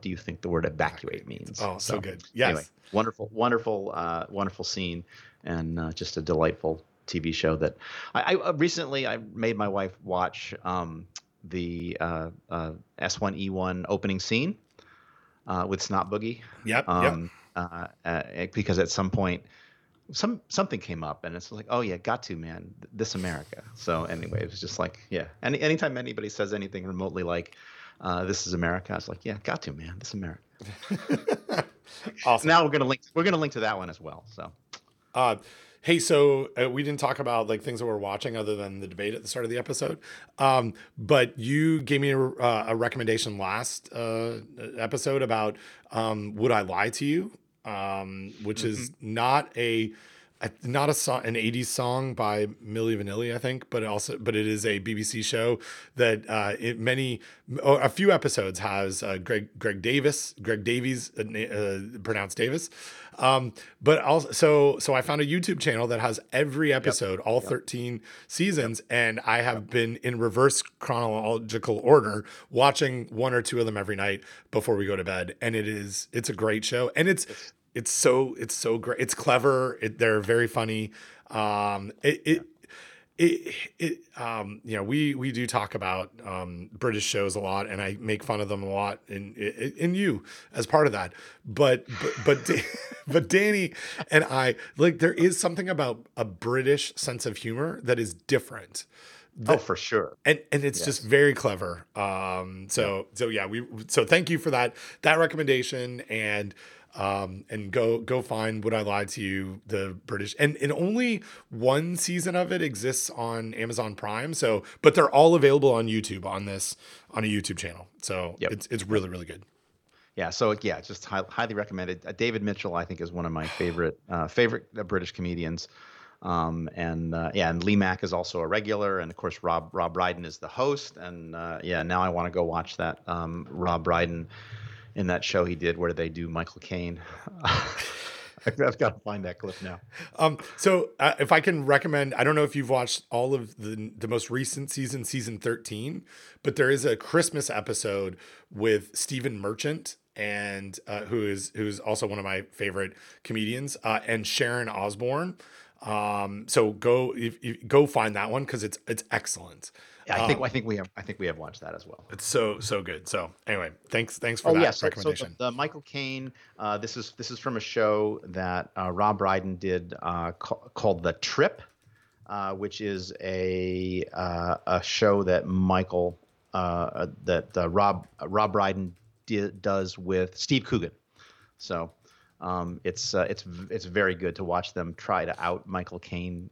you think the word evacuate means? Oh, so good. Yes. Anyway, wonderful scene, and just a delightful TV show that I recently made my wife watch the S1E1 opening scene with Snot Boogie. Yep. Because at some point something came up, and it's like, oh yeah, got to, man, this America. So anyway, it was just like, yeah. Anytime anybody says anything remotely like, this is America, I was like, yeah, got to, man, this America. Awesome. Now we're going to link to that one as well. So, hey, so we didn't talk about like things that we're watching other than the debate at the start of the episode. But you gave me a recommendation last episode about Would I Lie to You? Which is not an 80s song by Milli Vanilli, I think, but it is a BBC show that a few episodes has Greg Davies, pronounced Davis. But also, so I found a YouTube channel that has every episode, all 13 seasons, and I have been in reverse chronological order watching one or two of them every night before we go to bed, and it's a great show, and it's so great. It's clever. They're very funny. We do talk about British shows a lot, and I make fun of them a lot, in you as part of that. But Danny and I, like, there is something about a British sense of humor that is different. Oh, for sure. And it's just very clever. So thank you for that recommendation, and go find Would I Lie to You, the British, and only one season of it exists on Amazon Prime. So, but they're all available on YouTube on a YouTube channel. So it's really, really good. Yeah. So yeah, just highly recommended. David Mitchell, I think, is one of my favorite British comedians. And Lee Mack is also a regular, and of course Rob Brydon is the host. And now I want to go watch that Rob Brydon in that show he did where they do Michael Caine. I've got to find that clip now. So if I can recommend, I don't know if you've watched all of the most recent season 13, but there is a Christmas episode with Stephen Merchant, and who's also one of my favorite comedians, and Sharon Osbourne. So go find that one, because it's excellent. Yeah, I think we have watched that as well. It's so good. So anyway, thanks for that recommendation. So the Michael Caine, this is from a show that Rob Brydon did called The Trip, which is a show that Rob Brydon does with Steve Coogan. So. It's very good to watch them try to out Michael Caine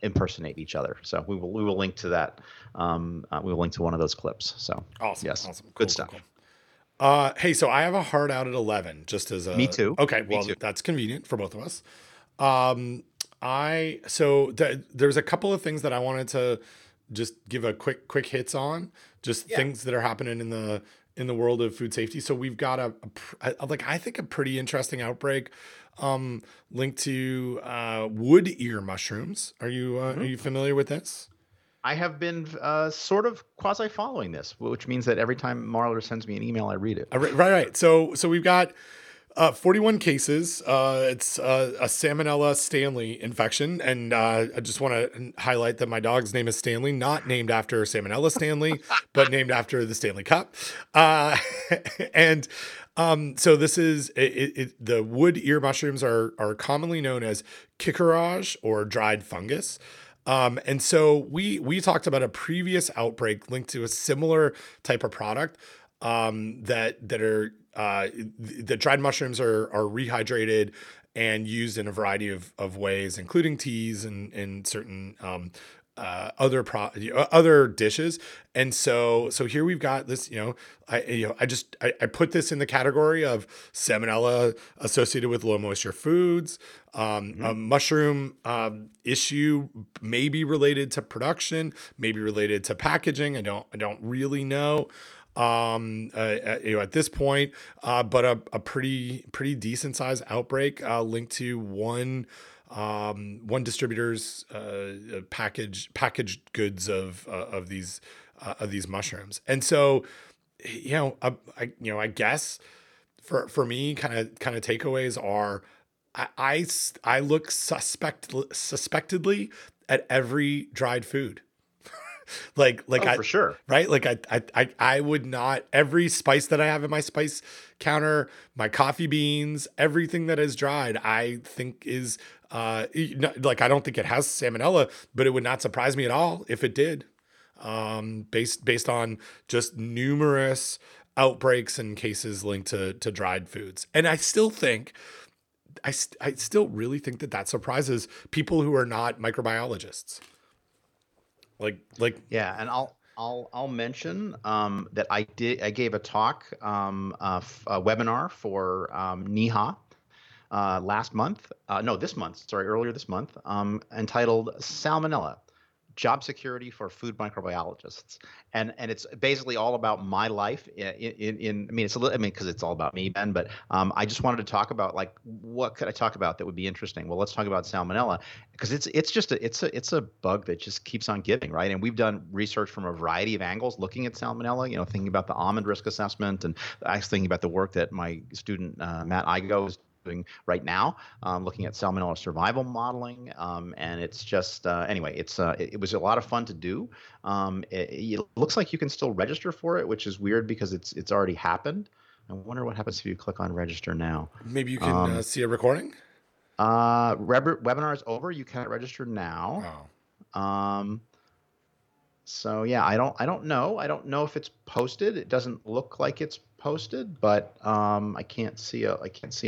impersonate each other. So we will link to that. We will link to one of those clips. So awesome, yes, awesome, good stuff. Cool. Hey, so I have a hard out at 11. Just as a me too. Okay, well too. That's convenient for both of us. There's a couple of things that I wanted to just give a quick hits on. Just things that are happening in the world of food safety. So we've got a pretty interesting outbreak linked to wood ear mushrooms. Are you familiar with this? I have been sort of quasi following this, which means that every time Marler sends me an email, I read it. Right. So we've got 41 cases. It's a Salmonella Stanley infection. And I just want to highlight that my dog's name is Stanley, not named after Salmonella Stanley, but named after the Stanley Cup. So this is the wood ear mushrooms are commonly known as kikaraj, or dried fungus. And so we talked about a previous outbreak linked to a similar type of product that dried mushrooms are rehydrated and used in a variety of ways, including teas and certain other dishes. And so here we've got this, I put this in the category of salmonella associated with low moisture foods, a mushroom issue, maybe related to production, maybe related to packaging. I don't really know. At this point, but a pretty decent sized outbreak linked to one distributor's packaged goods of these mushrooms. And so, I guess for me, kind of takeaways are I look suspectedly at every dried food. Like for sure. Right. Like I would not, every spice that I have in my spice counter, my coffee beans, everything that is dried, I think is, I don't think it has salmonella, but it would not surprise me at all if it did, based on just numerous outbreaks and cases linked to dried foods. And I still think, I still really think that surprises people who are not microbiologists. And I'll mention that I gave a talk, a webinar for NEHA earlier this month, entitled Salmonella: Job Security for Food Microbiologists, and it's basically all about my life. Because it's all about me, Ben. But I just wanted to talk about what could I talk about that would be interesting. Well, let's talk about salmonella, because it's just a bug that just keeps on giving, right? And we've done research from a variety of angles looking at salmonella. Thinking about the almond risk assessment, and I was thinking about the work that my student Matt Igo is doing right now, looking at salmonella survival modeling, and it's just it was a lot of fun to do. It looks like you can still register for it, which is weird because it's already happened. I wonder what happens if you click on register now. Maybe you can see a recording. Webinar is over. You can't register now. Oh. So yeah, I don't know. I don't know if it's posted. It doesn't look like it's posted, but I can't see a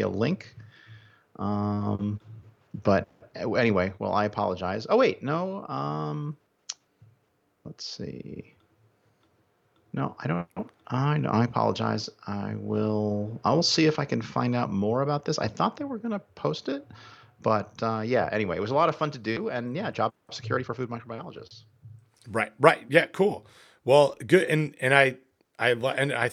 link. But anyway, well, I apologize. Oh wait, no. Let's see. No, I don't. I apologize. I will see if I can find out more about this. I thought they were gonna post it, but anyway, it was a lot of fun to do, and job security for food microbiologists. Right. Yeah, cool. Well, good. And I don't want to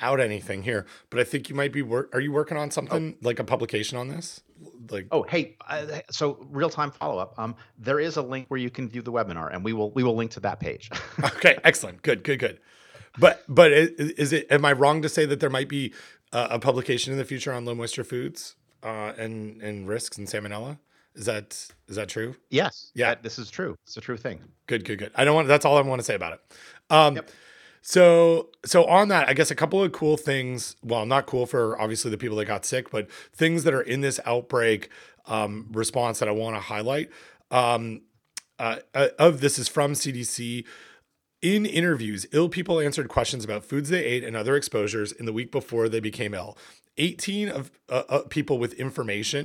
out anything here, but I think you might be are you working on something like a publication on this? Real time follow up. There is a link where you can view the webinar, and we will link to that page. Okay, excellent. Good. But is it? Am I wrong to say that there might be a publication in the future on low moisture foods and risks and salmonella? Is that true? Yes. Yeah, this is true. It's a true thing. Good. That's all I want to say about it. Yep. So on that, I guess a couple of cool things, well, not cool for obviously the people that got sick, but things that are in this outbreak response that I want to highlight of this is from CDC. In interviews, ill people answered questions about foods they ate and other exposures in the week before they became ill. 18 people with information,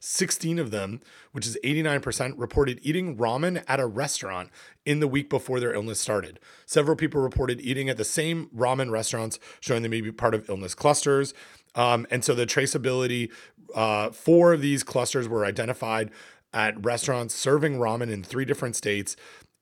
16 of them, which is 89%, reported eating ramen at a restaurant in the week before their illness started. Several people reported eating at the same ramen restaurants, showing they may be part of illness clusters. And so the traceability, 4 of these clusters were identified at restaurants serving ramen in 3 different states.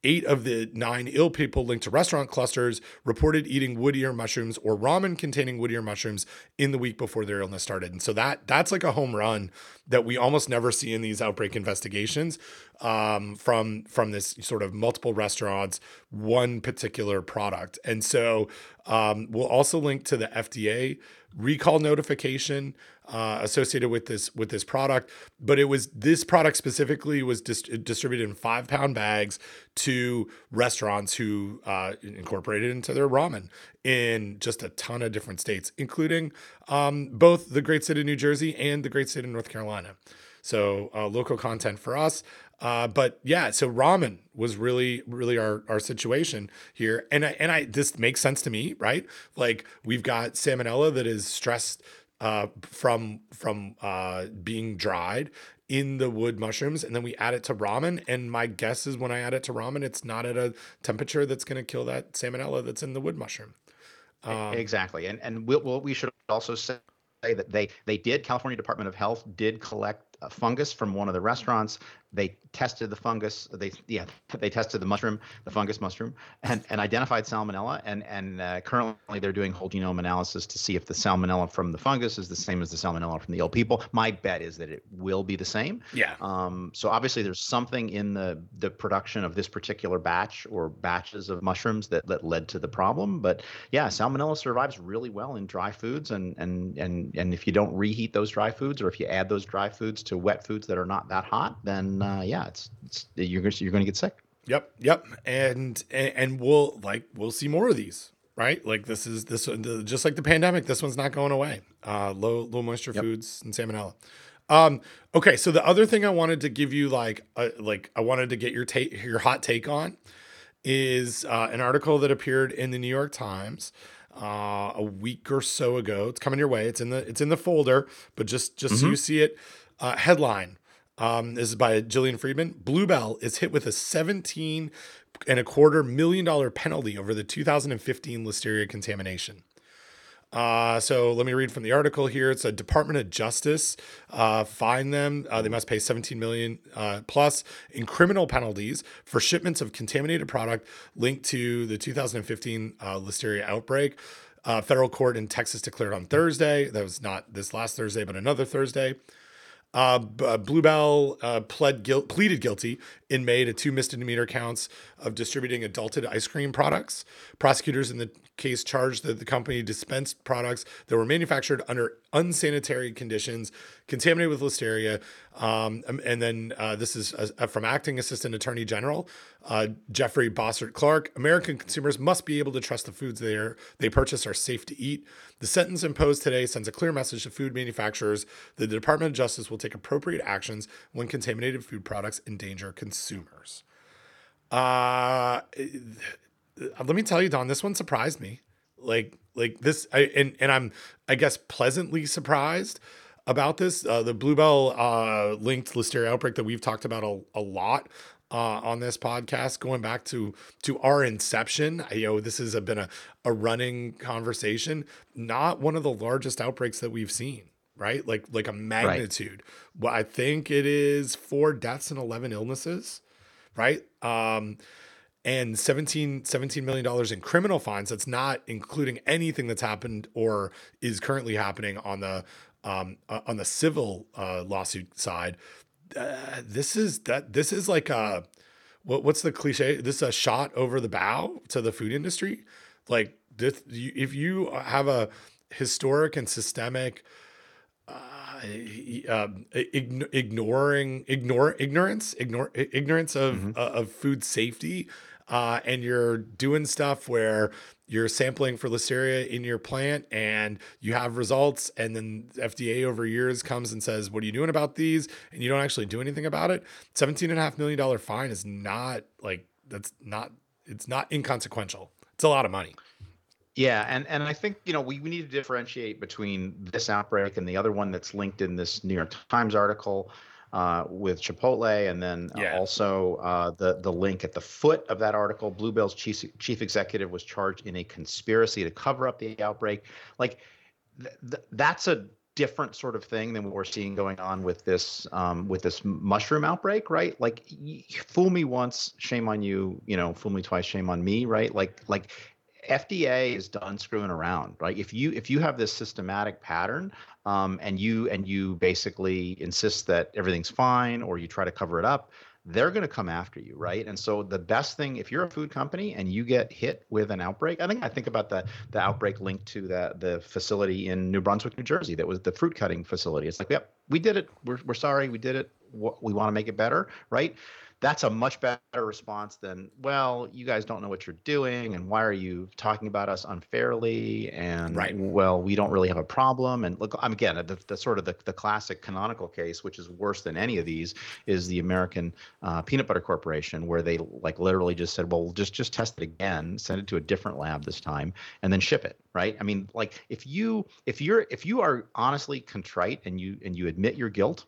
8 of the 9 ill people linked to restaurant clusters reported eating wood ear mushrooms or ramen containing wood ear mushrooms in the week before their illness started. And so that's like a home run that we almost never see in these outbreak investigations from this sort of multiple restaurants, one particular product. And so we'll also link to the FDA recall notification associated with this product, but this product specifically was distributed in 5-pound bags to restaurants who incorporated into their ramen in just a ton of different states, including both the great state of New Jersey and the great state of North Carolina. So local content for us. But yeah, so ramen was really our situation here. And I, this makes sense to me, right? Like we've got salmonella that is stressed from being dried in the wood mushrooms. And then we add it to ramen. And my guess is when I add it to ramen, it's not at a temperature that's going to kill that salmonella that's in the wood mushroom. Exactly. And we should also say that they did, California Department of Health did collect fungus from one of the restaurants. They tested the fungus. They tested the mushroom, the fungus mushroom, and identified salmonella. And currently they're doing whole genome analysis to see if the salmonella from the fungus is the same as the salmonella from the ill people. My bet is that it will be the same. Yeah. So obviously there's something in the production of this particular batch or batches of mushrooms that led to the problem. But yeah, salmonella survives really well in dry foods, and if you don't reheat those dry foods, or if you add those dry foods to wet foods that are not that hot, then it's you're going to get sick. Yep. And we'll see more of these, right? Like this just like the pandemic. This one's not going away. Low moisture foods and salmonella. Okay. So the other thing I wanted to give you, I wanted to get your hot take on, is an article that appeared in the New York Times a week or so ago. It's coming your way. It's in the folder, but just so you see it. Headline. This is by Gillian Friedman. Blue Bell is hit with a $17.25 million penalty over the 2015 listeria contamination. So let me read from the article here. It's a Department of Justice fined them. They must pay $17 million plus in criminal penalties for shipments of contaminated product linked to the 2015 listeria outbreak. Federal court in Texas declared on Thursday. That was not this last Thursday, but another Thursday. Blue Bell pleaded guilty in May to 2 misdemeanor counts of distributing adulterated ice cream products. Prosecutors in the case charged that the company dispensed products that were manufactured under unsanitary conditions, contaminated with listeria. And then this is from Acting Assistant Attorney General Jeffrey Bossert Clark. American consumers must be able to trust the foods they purchase are safe to eat. The sentence imposed today sends a clear message to food manufacturers that the Department of Justice will take appropriate actions when contaminated food products endanger consumers. Let me tell you, Don, this one surprised me. I'm pleasantly surprised about this. The Blue Bell linked listeria outbreak that we've talked about a lot on this podcast, going back to our inception. This has been a running conversation. Not one of the largest outbreaks that we've seen, right? Like a magnitude. Right. Well, I think it is 4 deaths and 11 illnesses, right? And $17 million in criminal fines. That's not including anything that's happened or is currently happening on the civil lawsuit side. This is like a, what's the cliche? This is a shot over the bow to the food industry. Like this, if you have a historic and systemic ignorance of of food safety. And you're doing stuff where you're sampling for listeria in your plant and you have results, and then FDA over years comes and says, what are you doing about these? And you don't actually do anything about it. $17.5 million fine is not it's not inconsequential. It's a lot of money. Yeah. And I think, we need to differentiate between this outbreak and the other one that's linked in this New York Times article with Chipotle, and then also the link at the foot of that article. Blue Bell's chief executive was charged in a conspiracy to cover up the outbreak. That's a different sort of thing than what we're seeing going on with this mushroom outbreak, right? Like, fool me once, shame on you. Fool me twice, shame on me, right? Like FDA is done screwing around, right? If you have this systematic pattern, and you basically insist that everything's fine, or you try to cover it up, they're going to come after you, right? And so the best thing, if you're a food company and you get hit with an outbreak, I think about the outbreak linked to the facility in New Brunswick, New Jersey, that was the fruit cutting facility. It's like, yep, we did it. We're sorry, we did it. We want to make it better, right? That's a much better response than, well, you guys don't know what you're doing, and why are you talking about us unfairly? And right. Well, we don't really have a problem. And look, I'm again, the sort of the classic canonical case, which is worse than any of these, is the American Peanut Butter Corporation, where they like literally just said, well, just test it again, send it to a different lab this time, and then ship it. Right? I mean, like if you are honestly contrite and you admit your guilt,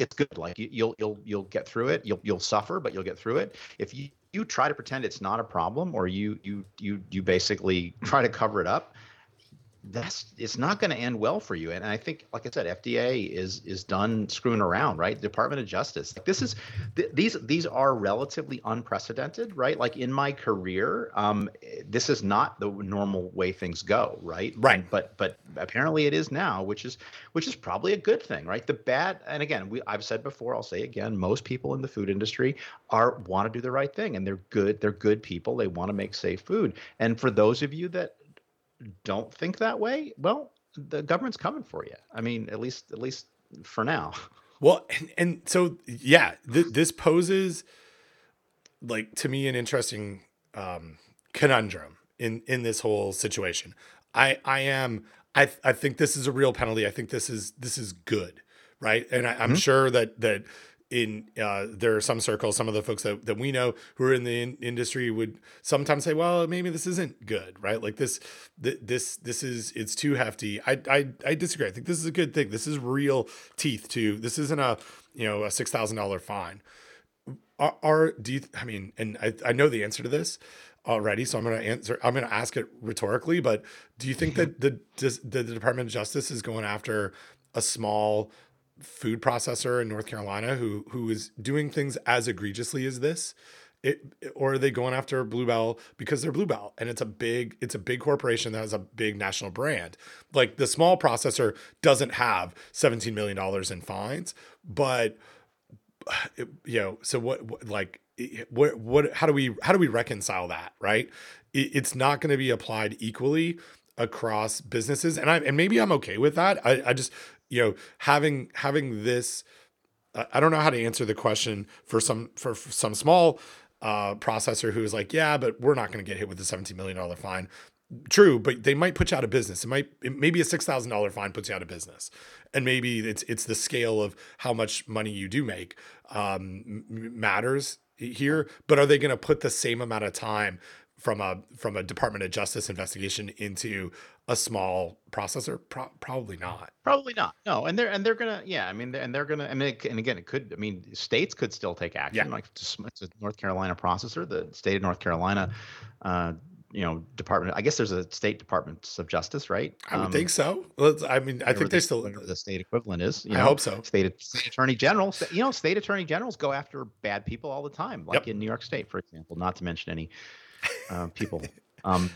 it's good. Like you'll get through it. You'll suffer, but you'll get through it. If you try to pretend it's not a problem, or you basically try to cover it up, it's not going to end well for you. And I think, like I said, FDA is done screwing around, right? Department of Justice. Like this is, these are relatively unprecedented, right? Like in my career, this is not the normal way things go, right? Right. And, but apparently it is now, which is probably a good thing, right? The bad, and again, I've said before, I'll say again, most people in the food industry want to do the right thing, and they're good people. They want to make safe food. And for those of you that don't think that way, well, the government's coming for you. I mean, at least for now. Well, and so, yeah, this poses, like, to me, an interesting conundrum in this whole situation. I think this is a real penalty. I think this is good, right? And I'm sure that in there are some circles, some of the folks that we know who are in the industry would sometimes say, well, maybe this isn't good, right? Like this is, it's too hefty. I disagree. I think this is a good thing. This is real teeth too. This isn't a $6,000 fine. I know the answer to this already, so I'm going to ask it rhetorically, but do you think that the Department of Justice is going after a small food processor in North Carolina who is doing things as egregiously as this, or are they going after Blue Bell because they're Blue Bell and it's a big corporation that has a big national brand? Like, the small processor doesn't have $17 million in fines, but so what how do we reconcile that, right? It's not going to be applied equally across businesses. And maybe I'm okay with that. I just, having this, I don't know how to answer the question for some small processor who is like, yeah, but we're not going to get hit with a $17 million fine. True, but they might put you out of business. Maybe a $6,000 fine puts you out of business, and maybe it's the scale of how much money you do make matters here. But are they going to put the same amount of time from a Department of Justice investigation into a small processor? Probably not. No. And they're going to, yeah. I mean, and they're going to, and again, it could, I mean, states could still take action. Yeah. Like it's a North Carolina processor, the state of North Carolina, department, I guess there's a state Departments of Justice, right? I would think so. I think they still, the state equivalent is, I hope so. State attorney general, state attorney generals go after bad people all the time, like in New York State, for example, not to mention any people.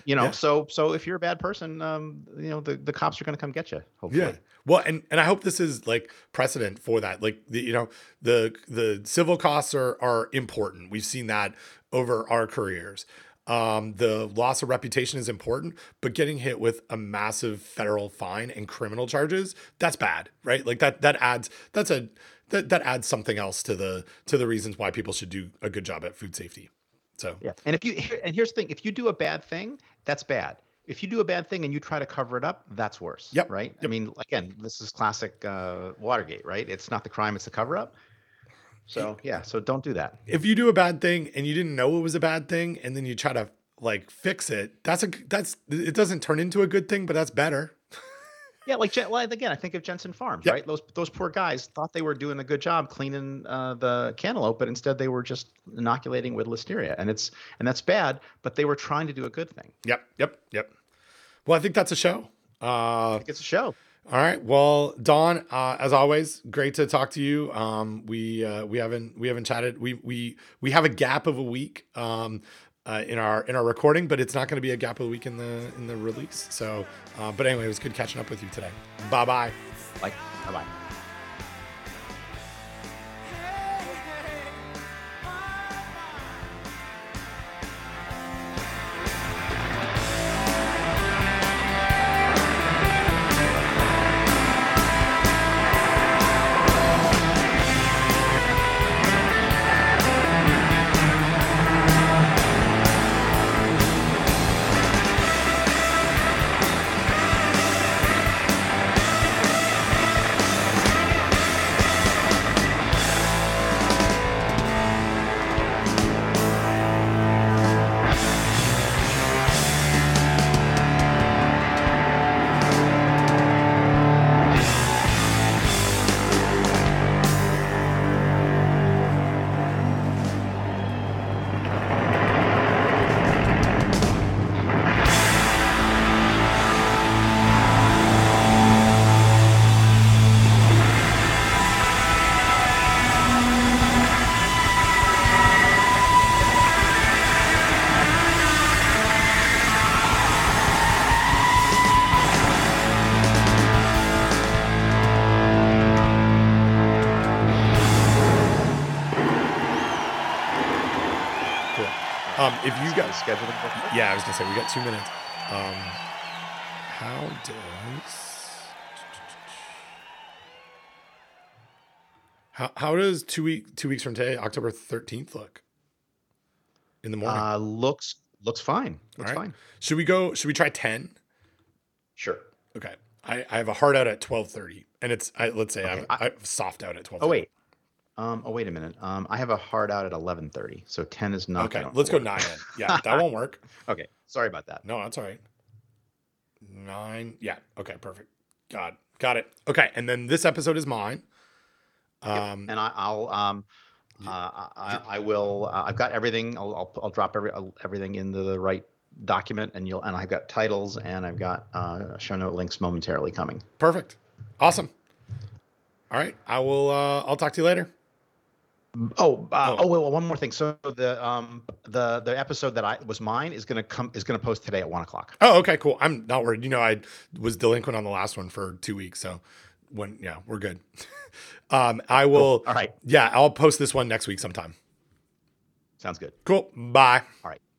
Yeah. So if you're a bad person, the cops are going to come get you, hopefully. Yeah. Well, and I hope this is like precedent for that. Like the civil costs are important. We've seen that over our careers. The loss of reputation is important, but getting hit with a massive federal fine and criminal charges, that's bad, right? Like that adds something else to the reasons why people should do a good job at food safety. So, yeah. And here's the thing, if you do a bad thing, that's bad. If you do a bad thing and you try to cover it up, that's worse. Yep. Right. Yep. I mean, again, this is classic Watergate, right? It's not the crime, it's the cover up. So yeah. So don't do that. If you do a bad thing and you didn't know it was a bad thing, and then you try to like fix it, it doesn't turn into a good thing, but that's better. Yeah, again, I think of Jensen Farms, yep. Right? Those poor guys thought they were doing a good job cleaning the cantaloupe, but instead they were just inoculating with listeria, and that's bad. But they were trying to do a good thing. Yep. Well, I think that's a show. I think it's a show. All right. Well, Don, as always, great to talk to you. We haven't chatted. We have a gap of a week. In our recording, but it's not going to be a gap of the week in the release. So, but anyway, it was good catching up with you today. Bye-bye. Bye-bye. If you guys schedule them, yeah, I was gonna say we got 2 minutes. How does how does two weeks from today, October 13th, look in the morning? Looks fine. Looks fine. Should we go? Should we try 10? Sure. Okay. I have a hard out at 12:30, and it's I have soft out at 12:30. Oh wait a minute. I have a hard out at 11:30, so 10 is not. Okay, let's go 9. Yeah, that won't work. Okay, sorry about that. No, that's all right. 9. Yeah. Okay. Perfect. Got it. Okay, and then this episode is mine. And I will. I've got everything. I'll drop everything into the right document, and I've got titles, and I've got show note links momentarily coming. Perfect. Awesome. All right. I will. I'll talk to you later. Well, one more thing. So the episode that was mine is gonna post today at 1:00. Oh, okay, cool. I'm not worried. You know, I was delinquent on the last one for 2 weeks, so we're good. I will. Cool. All right. Yeah, I'll post this one next week sometime. Sounds good. Cool. Bye. All right.